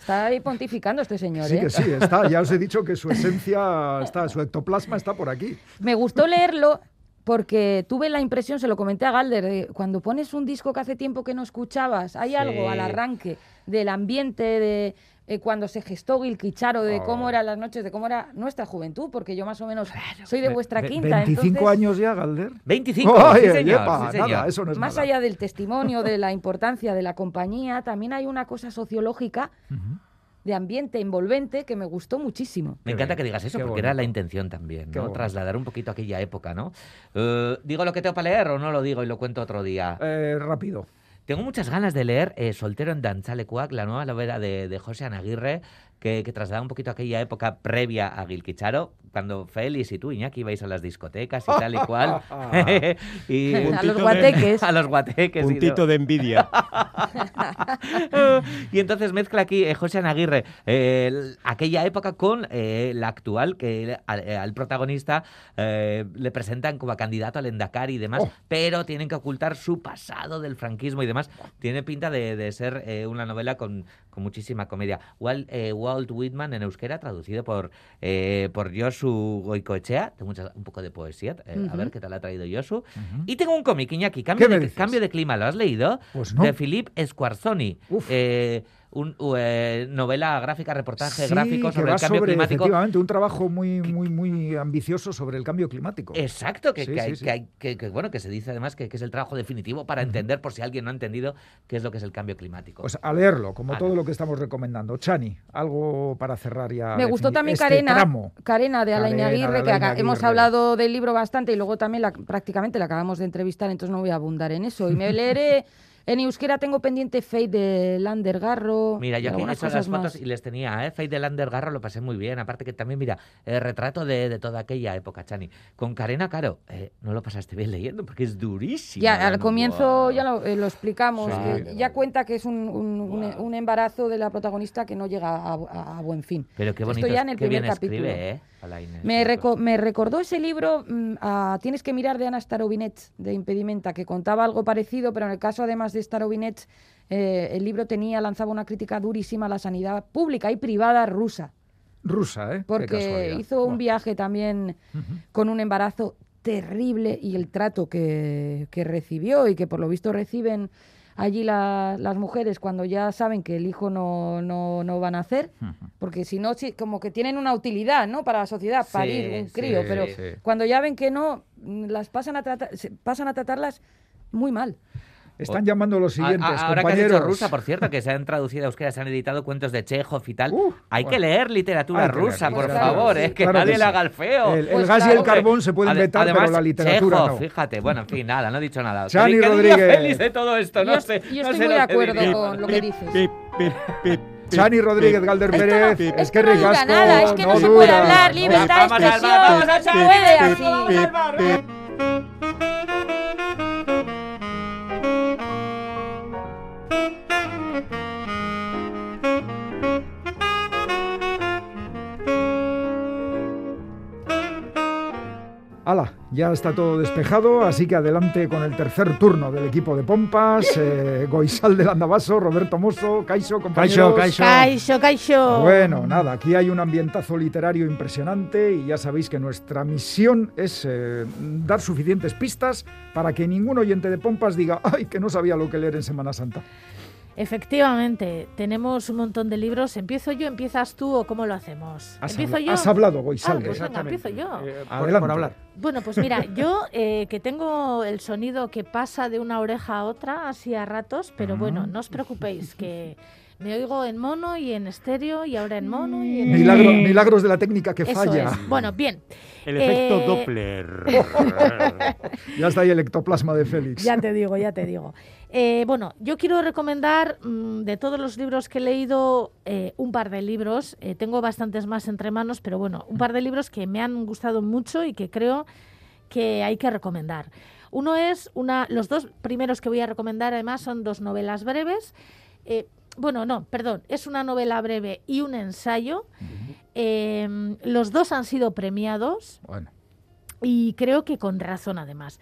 Está ahí pontificando este señor, sí, ¿eh? Sí, está. Ya os he dicho que su esencia está, su ectoplasma está por aquí. Me gustó leerlo porque tuve la impresión, se lo comenté a Galder, de cuando pones un disco que hace tiempo que no escuchabas, hay algo al arranque del ambiente de cuando se gestó Gil Kicharo, de cómo eran las noches, de cómo era nuestra juventud, porque yo más o menos soy de vuestra quinta. 25 entonces, años ya, Galder. 25, sí, señor, yepa, sí, señor. Nada, eso no es más allá del testimonio, de la importancia de la compañía, también hay una cosa sociológica de ambiente envolvente que me gustó muchísimo. Me encanta que digas eso, porque era la intención también, ¿no? Trasladar un poquito aquella época, ¿no? ¿Digo lo que tengo para leer o no lo digo y lo cuento otro día? Rápido. Tengo muchas ganas de leer Soltero en Dantzalekuak, la nueva novela de José Anaguirre, que traslada un poquito aquella época previa a Gil Kicharo, cuando Félix y tú, Iñaki, ibais a las discotecas y tal y cual. Y a los guateques. A los guateques. Puntito de envidia. Y entonces mezcla aquí José Anaguirre aquella época con la actual, que al protagonista le presentan como a candidato al Endacari y demás, pero tienen que ocultar su pasado del franquismo y demás. Tiene pinta de ser una novela con muchísima comedia. Walt Whitman en euskera, traducido por Josu Goicoechea. Tengo un poco de poesía, a ver qué tal ha traído Josu. Y tengo un cómic, Iñaki, Cambio de clima, ¿lo has leído? Pues no. De Philippe Squarzoni. Novela gráfica, reportaje gráfico sobre el cambio climático. Efectivamente, un trabajo muy, muy, muy ambicioso sobre el cambio climático. Exacto, que se dice además que es el trabajo definitivo para entender, por si alguien no ha entendido, qué es lo que es el cambio climático. Pues a leerlo, como todo lo que estamos recomendando. Chani, algo para cerrar ya. Me gustó también Carena de Alain Aguirre, que hemos hablado del libro bastante y luego también prácticamente la acabamos de entrevistar, entonces no voy a abundar en eso. Y me leeré... En euskera tengo pendiente Fate de Lander Garro. Mira, yo aquí he hecho las fotos y les tenía, Fate de Lander Garro lo pasé muy bien. Aparte que también, mira, el retrato de toda aquella época, Chani. Con Carena, claro, no lo pasaste bien leyendo porque es durísimo. Ya, al comienzo ya lo explicamos. Sí, ya cuenta que es un embarazo de la protagonista que no llega a buen fin. Pero qué bonito, esto ya en el primer capítulo. Escribe, Alain, me recordó ese libro a Tienes que mirar, de Ana Starobinet, de Impedimenta, que contaba algo parecido, pero en el caso además de Starobinet, el libro lanzaba una crítica durísima a la sanidad pública y privada rusa. Rusa, ¿eh? Porque hizo un viaje también con un embarazo terrible, y el trato que recibió y que por lo visto reciben allí las mujeres cuando ya saben que el hijo no van a hacer, porque si no, como que tienen una utilidad, ¿no?, para la sociedad, parir un crío, pero cuando ya ven que no, las pasan a tratarlas muy mal. Están llamando los siguientes, ahora compañeros. Que has dicho rusa, por cierto, que se han traducido a euskera, se han editado cuentos de Chekhov y tal. Hay que leer literatura rusa, por favor, que nadie le haga el feo. El gas y el carbón se pueden vetar, pero la literatura Chekhov, no. Fíjate, bueno, en fin, nada, no he dicho nada. Chani Rodríguez. Feliz de todo esto, no sé. Yo estoy muy de acuerdo con lo que dices. Chani Rodríguez, Galder Pérez, es que no diga nada, es que no se puede hablar, libertad de expresión, no se puede así. Hala, ya está todo despejado, así que adelante con el tercer turno del equipo de Pompas, Goizal del Andabaso, Roberto Mosso, Caixo, compañeros. Caixo. Bueno, nada, aquí hay un ambientazo literario impresionante y ya sabéis que nuestra misión es dar suficientes pistas para que ningún oyente de Pompas diga ¡ay, que no sabía lo que leer en Semana Santa! Efectivamente, tenemos un montón de libros. ¿Empiezo yo, empiezas tú o cómo lo hacemos? ¿Has hablado, Goizal? Pues venga, empiezo yo. Por hablar. Bueno, pues mira, yo que tengo el sonido que pasa de una oreja a otra, así a ratos, pero bueno, no os preocupéis, que me oigo en mono y en estéreo y ahora en mono y en... Milagros de la técnica que falla. Eso es. Bueno, bien. El efecto Doppler. Ya está ahí el ectoplasma de Félix. Ya te digo. Bueno, yo quiero recomendar de todos los libros que he leído, un par de libros. Tengo bastantes más entre manos, pero bueno, un par de libros que me han gustado mucho y que creo que hay que recomendar. Uno es los dos primeros que voy a recomendar, además, son dos novelas breves. Es una novela breve y un ensayo. Los dos han sido premiados y creo que con razón, además.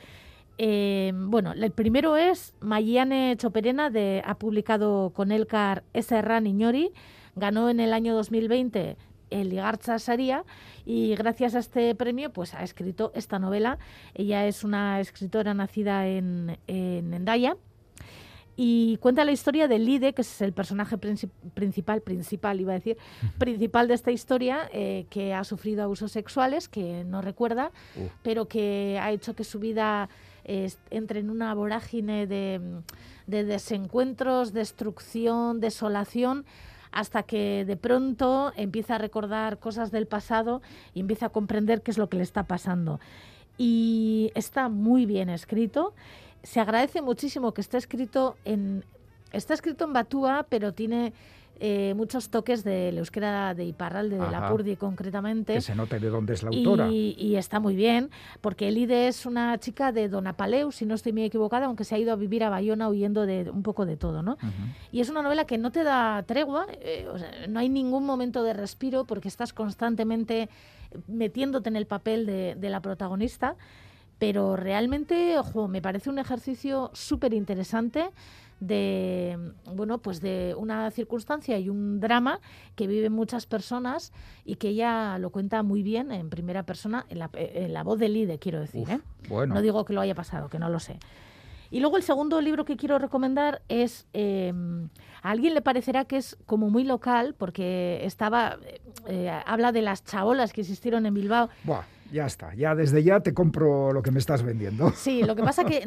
El primero es Maiane Txoperena, ha publicado con elkar Ezerran Inori, ganó en el año 2020 el Ligartza Saria y gracias a este premio pues ha escrito esta novela. Ella es una escritora nacida en Hendaya y cuenta la historia de Lide, que es el personaje principal de esta historia, que ha sufrido abusos sexuales, que no recuerda, pero que ha hecho que su vida... entra en una vorágine de desencuentros, destrucción, desolación, hasta que de pronto empieza a recordar cosas del pasado y empieza a comprender qué es lo que le está pasando. Y está muy bien escrito. Se agradece muchísimo que esté escrito en batúa, pero tiene... muchos toques del euskera de Iparralde, de Lapurdi concretamente. Que se note de dónde es la autora. Y está muy bien, porque Elide es una chica de Donapaleu, si no estoy muy equivocada, aunque se ha ido a vivir a Bayona huyendo de un poco de todo, ¿no? Y es una novela que no te da tregua, no hay ningún momento de respiro, porque estás constantemente metiéndote en el papel de la protagonista, pero realmente, me parece un ejercicio súper interesante, de una circunstancia y un drama que viven muchas personas y que ella lo cuenta muy bien en primera persona, en la voz de Lide, quiero decir. No digo que lo haya pasado, que no lo sé. Y luego el segundo libro que quiero recomendar es, a alguien le parecerá que es como muy local, porque habla de las chabolas que existieron en Bilbao. Ya está, desde ya te compro lo que me estás vendiendo. Sí, lo que pasa que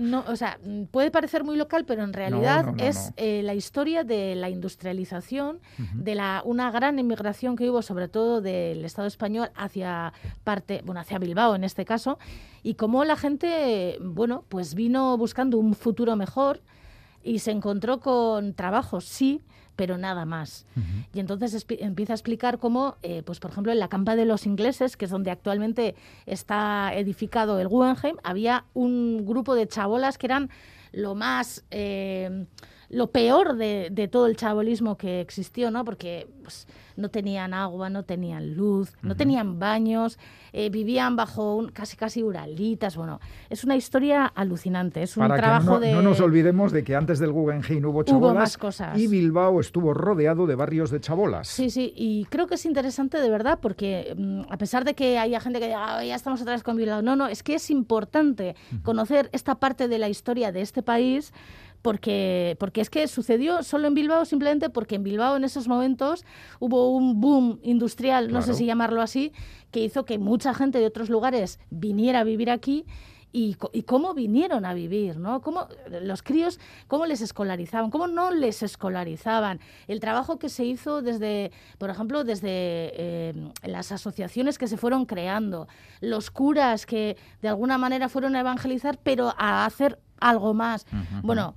puede parecer muy local, pero en realidad no. La historia de la industrialización, de una gran inmigración que hubo, sobre todo del Estado español, hacia Bilbao en este caso, y cómo la gente, vino buscando un futuro mejor y se encontró con trabajo, sí, pero nada más. Y entonces empieza a explicar cómo, por ejemplo, en la Campa de los Ingleses, que es donde actualmente está edificado el Guggenheim, había un grupo de chabolas que eran lo más lo peor de todo el chabolismo que existió, ¿no? Porque pues, no tenían agua, no tenían luz, no tenían baños, vivían bajo casi uralitas. Bueno, es una historia alucinante, es un trabajo de... No nos olvidemos de que antes del Guggenheim hubo chabolas, hubo más cosas. Y Bilbao estuvo rodeado de barrios de chabolas. Sí, sí, y creo que es interesante de verdad porque a pesar de que haya gente que diga, oh, ya estamos otra vez con Bilbao, no, es que es importante conocer esta parte de la historia de este país. Porque es que sucedió solo en Bilbao, simplemente porque en Bilbao en esos momentos hubo un boom industrial, no sé si llamarlo así, que hizo que mucha gente de otros lugares viniera a vivir aquí. Y cómo vinieron a vivir, ¿no? Cómo los críos, cómo les escolarizaban, cómo no les escolarizaban. El trabajo que se hizo desde, por ejemplo, las asociaciones que se fueron creando, los curas que de alguna manera fueron a evangelizar, pero a hacer algo más. Bueno,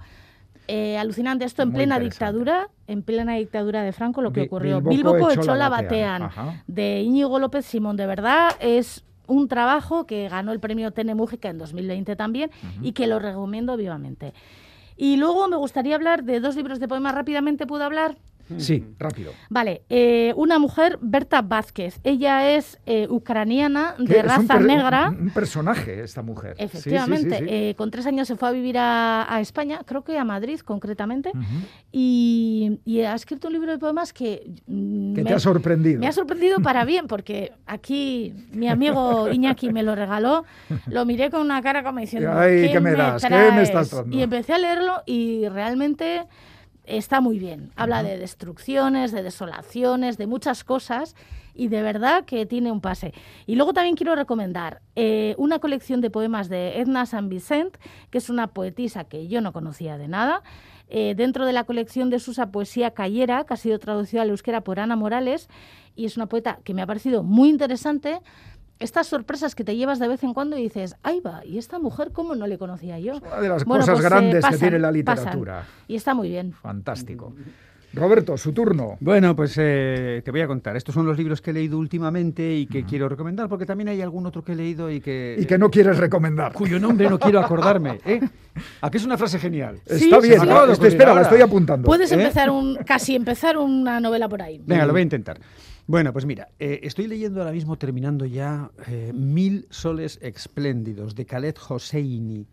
alucinante esto en plena dictadura. En plena dictadura de Franco, lo que ocurrió. Bilboko Etxola Batean, de Íñigo López Simón. De verdad es un trabajo que ganó el premio Tene Múgica en 2020 también y que lo recomiendo vivamente. Y luego me gustaría hablar de dos libros de poemas. ¿Rápidamente puedo hablar? Sí, rápido. Vale. Una mujer, Berta Vázquez. Ella es ucraniana, de raza negra. Un personaje, esta mujer. Efectivamente. Sí. Con 3 años se fue a vivir a España, creo que a Madrid, concretamente. Y ha escrito un libro de poemas que te ha sorprendido. Me ha sorprendido para bien, porque aquí mi amigo Iñaki me lo regaló. Lo miré con una cara como diciendo, ay, ¿qué me das? ¿Qué me estás dando? Y empecé a leerlo y realmente... Está muy bien. Habla de destrucciones, de desolaciones, de muchas cosas y de verdad que tiene un pase. Y luego también quiero recomendar una colección de poemas de Edna San Vicent, que es una poetisa que yo no conocía de nada. Dentro de la colección de Susa Poesía Callera, que ha sido traducida al euskera por Ana Morales, y es una poeta que me ha parecido muy interesante. Estas sorpresas que te llevas de vez en cuando y dices, ahí va, ¿y esta mujer cómo no le conocía yo? Es una de las cosas grandes que tiene la literatura. Y está muy bien. Fantástico. Roberto, su turno. Bueno, pues te voy a contar. Estos son los libros que he leído últimamente y que quiero recomendar, porque también hay algún otro que he leído y que... Y que no quieres recomendar. Cuyo nombre no quiero acordarme. Aquí es una frase genial. Sí, está bien. Sí, espera, la estoy apuntando. Puedes empezar una novela por ahí. Venga, lo voy a intentar. Bueno, pues mira, estoy leyendo ahora mismo, terminando ya, 1000 soles espléndidos, de Khaled Hosseini,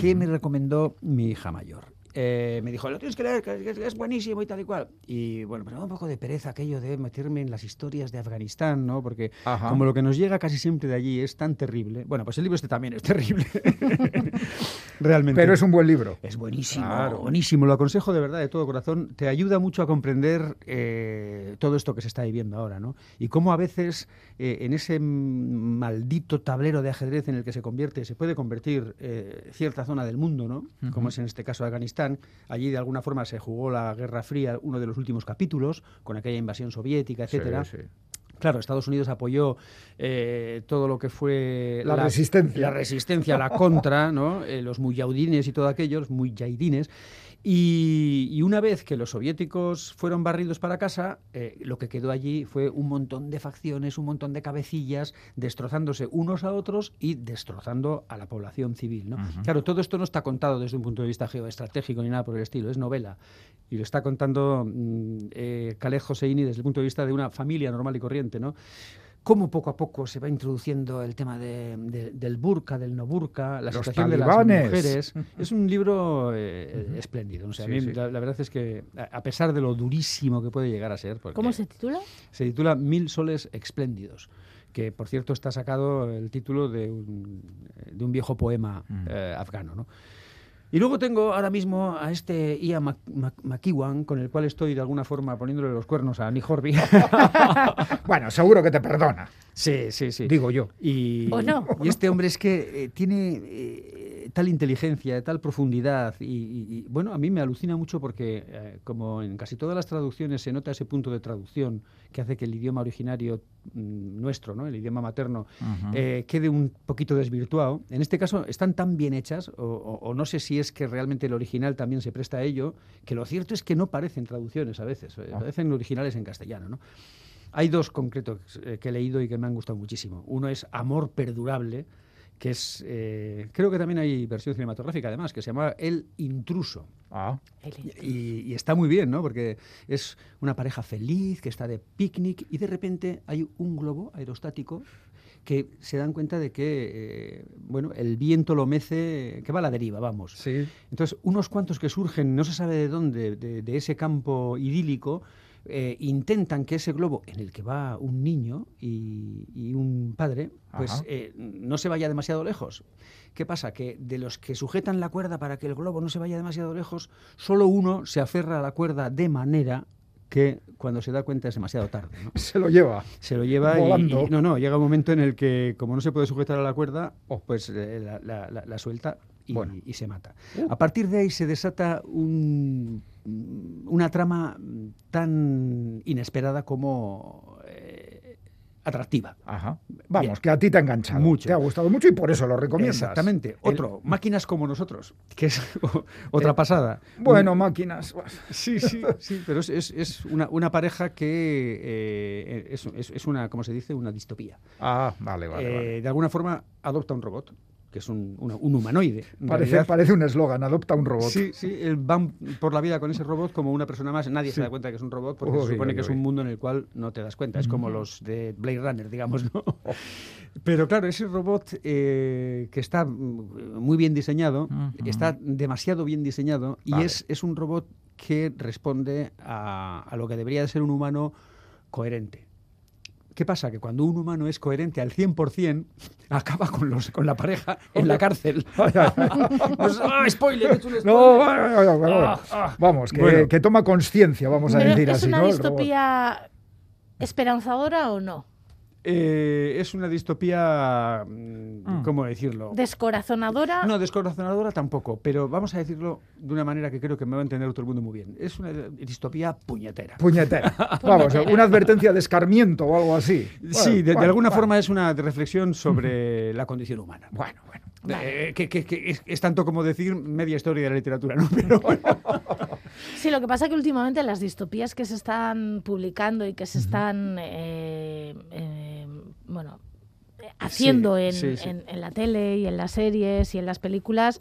que me recomendó mi hija mayor. Me dijo, lo tienes que leer, que es buenísimo y tal y cual. Y bueno, pues me da un poco de pereza aquello de meterme en las historias de Afganistán, ¿no? Porque como lo que nos llega casi siempre de allí es tan terrible. Bueno, pues el libro este también es terrible. Realmente. Pero es un buen libro. Es buenísimo, claro. Buenísimo. Lo aconsejo de verdad, de todo corazón. Te ayuda mucho a comprender todo esto que se está viviendo ahora, ¿no? Y cómo a veces en ese maldito tablero de ajedrez en el que se puede convertir cierta zona del mundo, ¿no? Como es en este caso Afganistán. Allí de alguna forma se jugó la Guerra Fría, uno de los últimos capítulos, con aquella invasión soviética, etcétera. Sí, sí. Claro, Estados Unidos apoyó todo lo que fue la resistencia, la contra, ¿no? Los muyaudines y todo aquello, los muyahidines. Y una vez que los soviéticos fueron barridos para casa, lo que quedó allí fue un montón de facciones, un montón de cabecillas, destrozándose unos a otros y destrozando a la población civil, ¿no? Claro, todo esto no está contado desde un punto de vista geoestratégico ni nada por el estilo, es novela. Y lo está contando Khaled Hosseini desde el punto de vista de una familia normal y corriente, ¿no? Cómo poco a poco se va introduciendo el tema del burka, del no burka, la situación talibanes. De las mujeres. Es un libro espléndido. O sea, a mí, la verdad es que, a pesar de lo durísimo que puede llegar a ser... ¿Cómo se titula? Se titula 1000 soles espléndidos, que, por cierto, está sacado el título de un viejo poema afgano, ¿no? Y luego tengo ahora mismo a este Ian McEwan, con el cual estoy de alguna forma poniéndole los cuernos a Annie Horby. Bueno, seguro que te perdona. Sí. Digo yo. ¿O no? Y este hombre es que tiene tal inteligencia, tal profundidad. Y bueno, a mí me alucina mucho porque, como en casi todas las traducciones, se nota ese punto de traducción que hace que el idioma originario nuestro, ¿no? El idioma materno, quede un poquito desvirtuado. En este caso, están tan bien hechas, o no sé si es que realmente el original también se presta a ello, que lo cierto es que no parecen traducciones a veces, parecen originales en castellano, ¿no? Hay dos concretos que he leído y que me han gustado muchísimo. Uno es Amor Perdurable, que es, creo que también hay versión cinematográfica además, que se llama El Intruso. Ah. Y está muy bien, ¿no? Porque es una pareja feliz que está de picnic y de repente hay un globo aerostático que se dan cuenta de que, bueno, el viento lo mece, que va a la deriva, vamos. Sí. Entonces, unos cuantos que surgen, no se sabe de dónde, de ese campo idílico, intentan que ese globo en el que va un niño y un padre, pues no se vaya demasiado lejos. ¿Qué pasa? Que de los que sujetan la cuerda para que el globo no se vaya demasiado lejos, solo uno se aferra a la cuerda de manera que cuando se da cuenta es demasiado tarde, ¿no? Se lo lleva. Se lo lleva y no, llega un momento en el que, como no se puede sujetar a la cuerda, pues la suelta y se mata. A partir de ahí se desata una trama tan inesperada como atractiva. Ajá. Vamos, bien, que a ti te ha enganchado mucho. Te ha gustado mucho y por eso lo recomiendas. Exactamente. Otro, Máquinas como nosotros, que es otra pasada. Bueno, Máquinas. Sí, pero es una pareja que es una, ¿cómo se dice? Una distopía. Ah, vale. De alguna forma adopta un robot, que es un humanoide. Parece un eslogan, adopta un robot. Sí, van por la vida con ese robot como una persona más. Nadie se da cuenta que es un robot porque se supone que es un mundo en el cual no te das cuenta. Es como los de Blade Runner, digamos, ¿no? Pero claro, ese robot que está muy bien diseñado, está demasiado bien diseñado y es un robot que responde a lo que debería de ser un humano coherente. ¿Qué pasa? Que cuando un humano es coherente al 100%, acaba con la pareja en la cárcel. ¡Spoiler! Vamos, que toma conciencia, vamos a decir así, ¿no? ¿Es una distopía esperanzadora o no? Es una distopía, ¿cómo decirlo? ¿Descorazonadora? No, descorazonadora tampoco, pero vamos a decirlo de una manera que creo que me va a entender todo el mundo muy bien. Es una distopía puñetera. Vamos, una advertencia de escarmiento o algo así. De alguna forma es una reflexión sobre la condición humana. Bueno. Vale. Que es tanto como decir media historia de la literatura, ¿no? Pero sí, lo que pasa es que últimamente las distopías que se están publicando y que se están haciendo en la tele y en las series y en las películas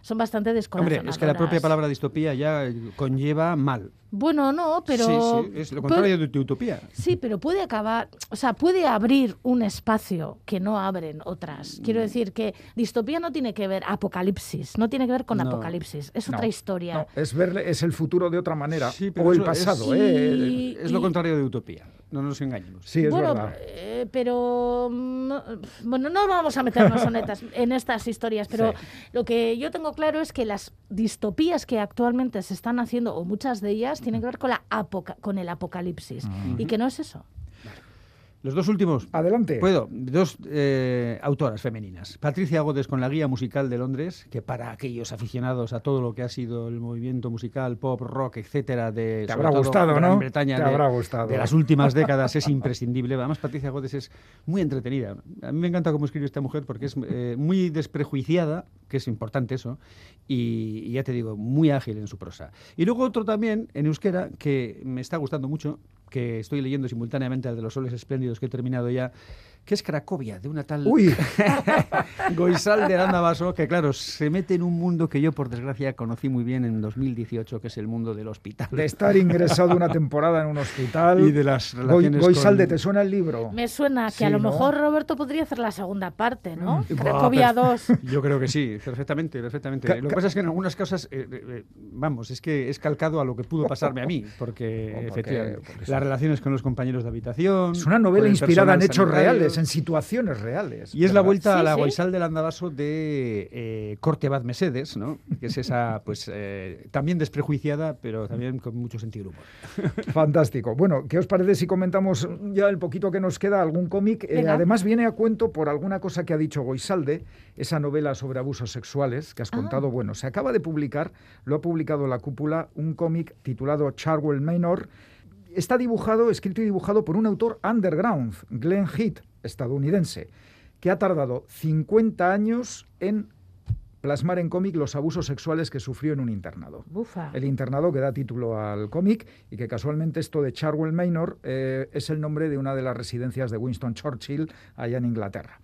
son bastante desconocidas. Hombre, es que la propia palabra distopía ya conlleva mal. Bueno, no, pero... Sí, es lo contrario de utopía. Sí, pero puede acabar... O sea, puede abrir un espacio que no abren otras. Quiero decir que distopía no tiene que ver apocalipsis, no tiene que ver con apocalipsis. Es otra historia. No, es el futuro de otra manera, o el pasado. Es lo contrario de utopía. No nos engañemos. Sí, es verdad. Pero... Bueno, no vamos a meternos en estas historias, pero lo que yo tengo claro es que las distopías que actualmente se están haciendo, o muchas de ellas, tienen que ver con el apocalipsis. ¿Y que no es eso? Los dos últimos. Adelante. Puedo. Dos autoras femeninas. Patricia Godes con La guía musical de Londres, que para aquellos aficionados a todo lo que ha sido el movimiento musical, pop, rock, etcétera, de Gran Bretaña de las últimas décadas, es imprescindible. Además, Patricia Godes es muy entretenida. A mí me encanta cómo escribe esta mujer porque es muy desprejuiciada, que es importante eso, y ya te digo, muy ágil en su prosa. Y luego otro también, en euskera, que me está gustando mucho, que estoy leyendo simultáneamente al de Los soles espléndidos, que he terminado ya, que es Cracovia, de una tal... ¡Uy! Goizalde de Aranda Basso, que claro, se mete en un mundo que yo, por desgracia, conocí muy bien en 2018, que es el mundo del hospital. De estar ingresado una temporada en un hospital... Y de las relaciones Goizalde, ¿te suena el libro? Me suena, que sí, a lo mejor Roberto podría hacer la segunda parte, ¿no? Cracovia 2. Yo creo que sí, perfectamente. Lo que pasa es que en algunas cosas, es que es calcado a lo que pudo pasarme a mí, porque efectivamente... Porque relaciones con los compañeros de habitación. Es una novela inspirada en hechos reales, en situaciones reales. Y es la vuelta a la Goizalde de Aranda Basso de Corte Abad Mesedes, ¿no? Que es esa, pues, también desprejuiciada, pero también con mucho sentido del humor. Fantástico. Bueno, ¿qué os parece si comentamos ya el poquito que nos queda algún cómic? Además viene a cuento por alguna cosa que ha dicho Goizalde, esa novela sobre abusos sexuales que has contado. Bueno, se acaba de publicar, lo ha publicado La Cúpula, un cómic titulado Charwell Manor. Está escrito y dibujado por un autor underground, Glenn Heath, estadounidense, que ha tardado 50 años en plasmar en cómic los abusos sexuales que sufrió en un internado. Bufa. El internado que da título al cómic y que casualmente esto de Charwell Manor es el nombre de una de las residencias de Winston Churchill allá en Inglaterra.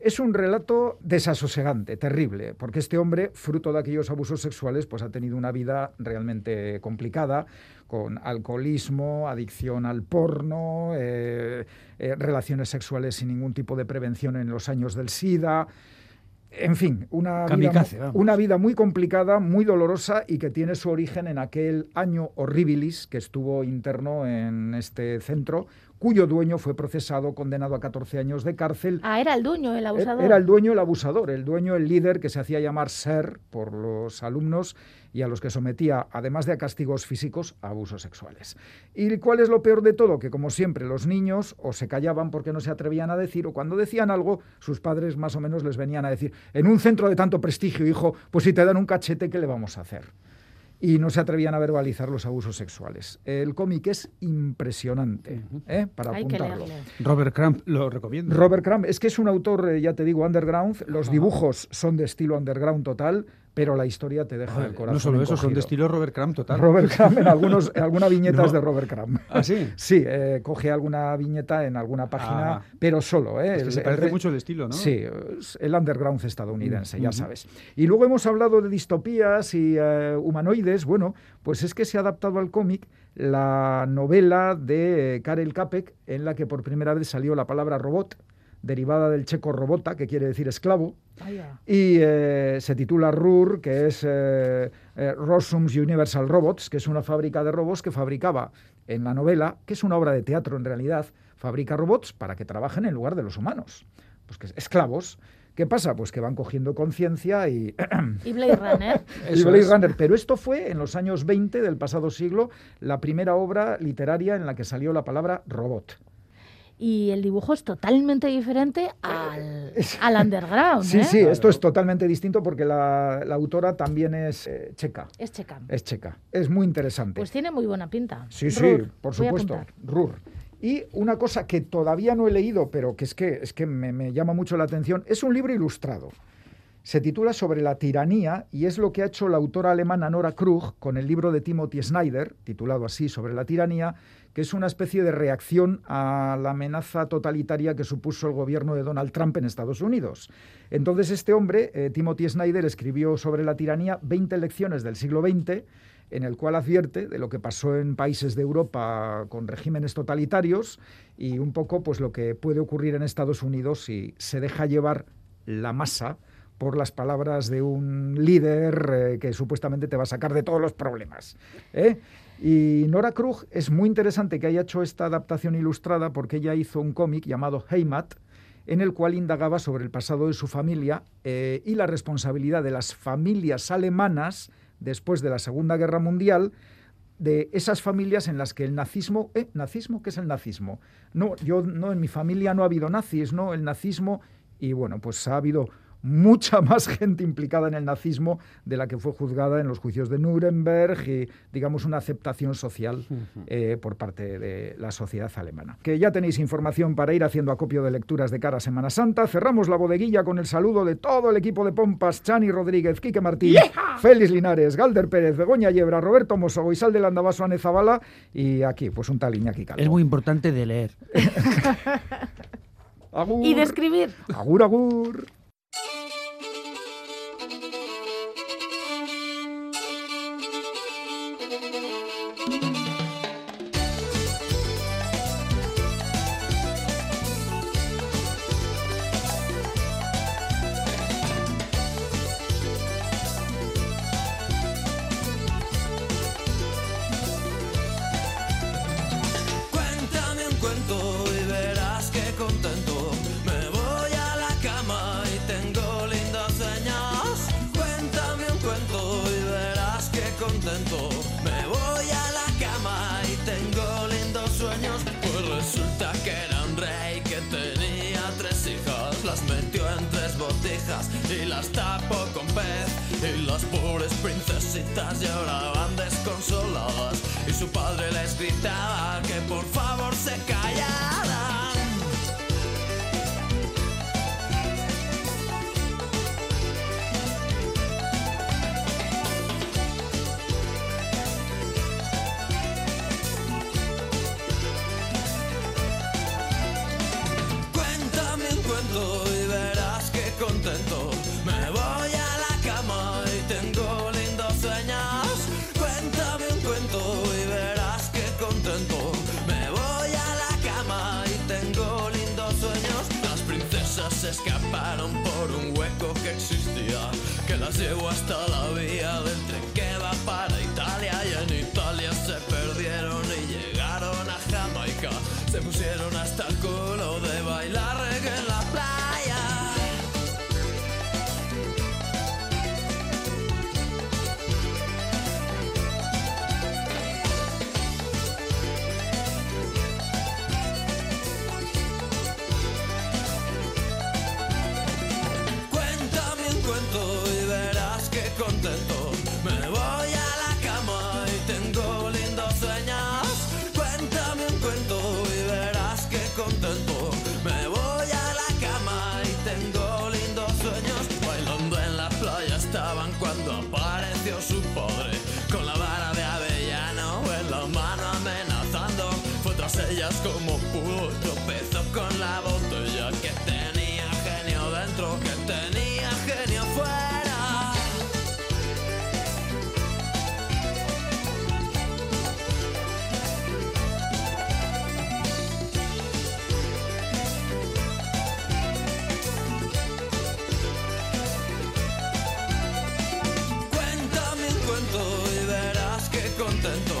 Es un relato desasosegante, terrible, porque este hombre, fruto de aquellos abusos sexuales, pues ha tenido una vida realmente complicada, con alcoholismo, adicción al porno, relaciones sexuales sin ningún tipo de prevención en los años del SIDA. En fin, una vida muy complicada, muy dolorosa y que tiene su origen en aquel año horribilis que estuvo interno en este centro, cuyo dueño fue procesado, condenado a 14 años de cárcel. Ah, era el dueño, el abusador. Era el dueño, el abusador, el dueño, el líder, que se hacía llamar Ser por los alumnos y a los que sometía, además de a castigos físicos, a abusos sexuales. ¿Y cuál es lo peor de todo? Que, como siempre, los niños o se callaban porque no se atrevían a decir, o cuando decían algo, sus padres más o menos les venían a decir: en un centro de tanto prestigio, hijo, pues si te dan un cachete, ¿qué le vamos a hacer? Y no se atrevían a verbalizar los abusos sexuales. El cómic es impresionante, para apuntarlo. Robert Crumb, lo recomiendo. Robert Crumb, es que es un autor, ya te digo, underground. Los dibujos son de estilo underground total, pero la historia te deja el corazón. No solo eso, son de estilo Robert Crumb total. Robert Crumb, en alguna viñeta es de Robert Crumb. ¿Ah, sí? Sí, coge alguna viñeta en alguna página, pero solo. Es que se parece mucho el estilo, ¿no? Sí, el underground estadounidense, ya sabes. Y luego hemos hablado de distopías y humanoides. Bueno, pues es que se ha adaptado al cómic la novela de Karel Čapek, en la que por primera vez salió la palabra robot, derivada del checo robota, que quiere decir esclavo, y se titula RUR, que es Rosum's Universal Robots, que es una fábrica de robots que fabricaba en la novela, que es una obra de teatro en realidad, fabrica robots para que trabajen en lugar de los humanos, pues que esclavos. ¿Qué pasa? Pues que van cogiendo conciencia y... y Blade Runner. Y Blade Runner. Pero esto fue en los años 20 del pasado siglo la primera obra literaria en la que salió la palabra robot. Y el dibujo es totalmente diferente al underground. Sí, sí, esto es totalmente distinto porque la autora también es checa. Es checa. Es checa. Es muy interesante. Pues tiene muy buena pinta. Sí, Rur, sí, por supuesto. Rur. Y una cosa que todavía no he leído, pero que es que me llama mucho la atención, es un libro ilustrado. Se titula Sobre la tiranía y es lo que ha hecho la autora alemana Nora Krug con el libro de Timothy Snyder, titulado así, Sobre la tiranía, que es una especie de reacción a la amenaza totalitaria que supuso el gobierno de Donald Trump en Estados Unidos. Entonces este hombre, Timothy Snyder, escribió Sobre la tiranía 20 lecciones del siglo XX, en el cual advierte de lo que pasó en países de Europa con regímenes totalitarios y un poco pues lo que puede ocurrir en Estados Unidos si se deja llevar la masa por las palabras de un líder que supuestamente te va a sacar de todos los problemas. Y Nora Krug, es muy interesante que haya hecho esta adaptación ilustrada porque ella hizo un cómic llamado Heimat, en el cual indagaba sobre el pasado de su familia y la responsabilidad de las familias alemanas después de la Segunda Guerra Mundial, de esas familias en las que el nazismo... ¿Nazismo? ¿Qué es el nazismo? No, en mi familia no ha habido nazis, ¿no? El nazismo... Y bueno, pues ha habido mucha más gente implicada en el nazismo de la que fue juzgada en los juicios de Nuremberg y, digamos, una aceptación social por parte de la sociedad alemana. Que ya tenéis información para ir haciendo acopio de lecturas de cara a Semana Santa. Cerramos la bodeguilla con el saludo de todo el equipo de Pompas: Chani Rodríguez, Quique Martín, Félix Linares, Galder Pérez, Begoña Yebra, Roberto Mosso, Goisal del Andabaso, Ane Zabala y aquí, pues un tal Iñaki Calvo. Es muy importante de leer. Agur. Y de escribir. Agur, agur. Y las tapo con pez. Y las pobres princesitas lloraban desconsoladas. Y su padre les gritaba que por favor se callaran. Cuéntame un cuento y verás contento. Me voy a la cama y tengo lindos sueños. Cuéntame un cuento y verás que contento. Me voy a la cama y tengo lindos sueños. Las princesas se escaparon por un hueco que existía, que las llevo hasta la vía del tren que va para Italia. Y en Italia se perdieron y llegaron a Jamaica. Se pusieron hasta el culo de bailar reggae en la playa. Cuéntame un cuento y verás que contento. Me voy a la cama y tengo lindos sueños. Cuéntame un cuento y verás que contento. Me voy a la cama y tengo lindos sueños. Bailando en la playa estaban cuando apareció su padre, con la vara de avellano en la mano amenazando. Fue tras ellas como pudo, tropezó con la botella, que tenía genio dentro, que tenía genio fuera. Contento,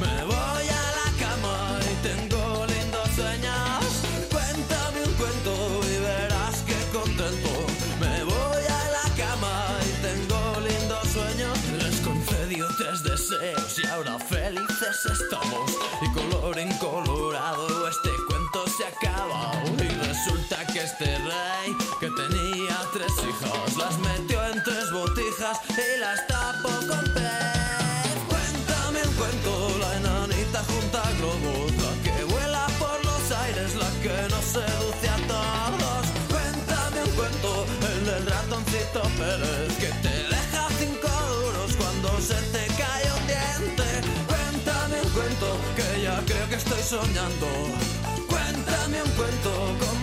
me voy a la cama y tengo lindos sueños. Cuéntame un cuento y verás que contento. Me voy a la cama y tengo lindos sueños. Les concedió 3 deseos y ahora felices estamos. Y colorín colorado, este cuento se acaba. Y resulta que este rey, que tenía 3 hijas, las metió en 3 botijas y las tapó con pez. La enanita junta globos, la que vuela por los aires, la que nos seduce a todos. Cuéntame un cuento, el del ratoncito Pérez, que te deja 5 duros cuando se te cae un diente. Cuéntame un cuento, que ya creo que estoy soñando. Cuéntame un cuento con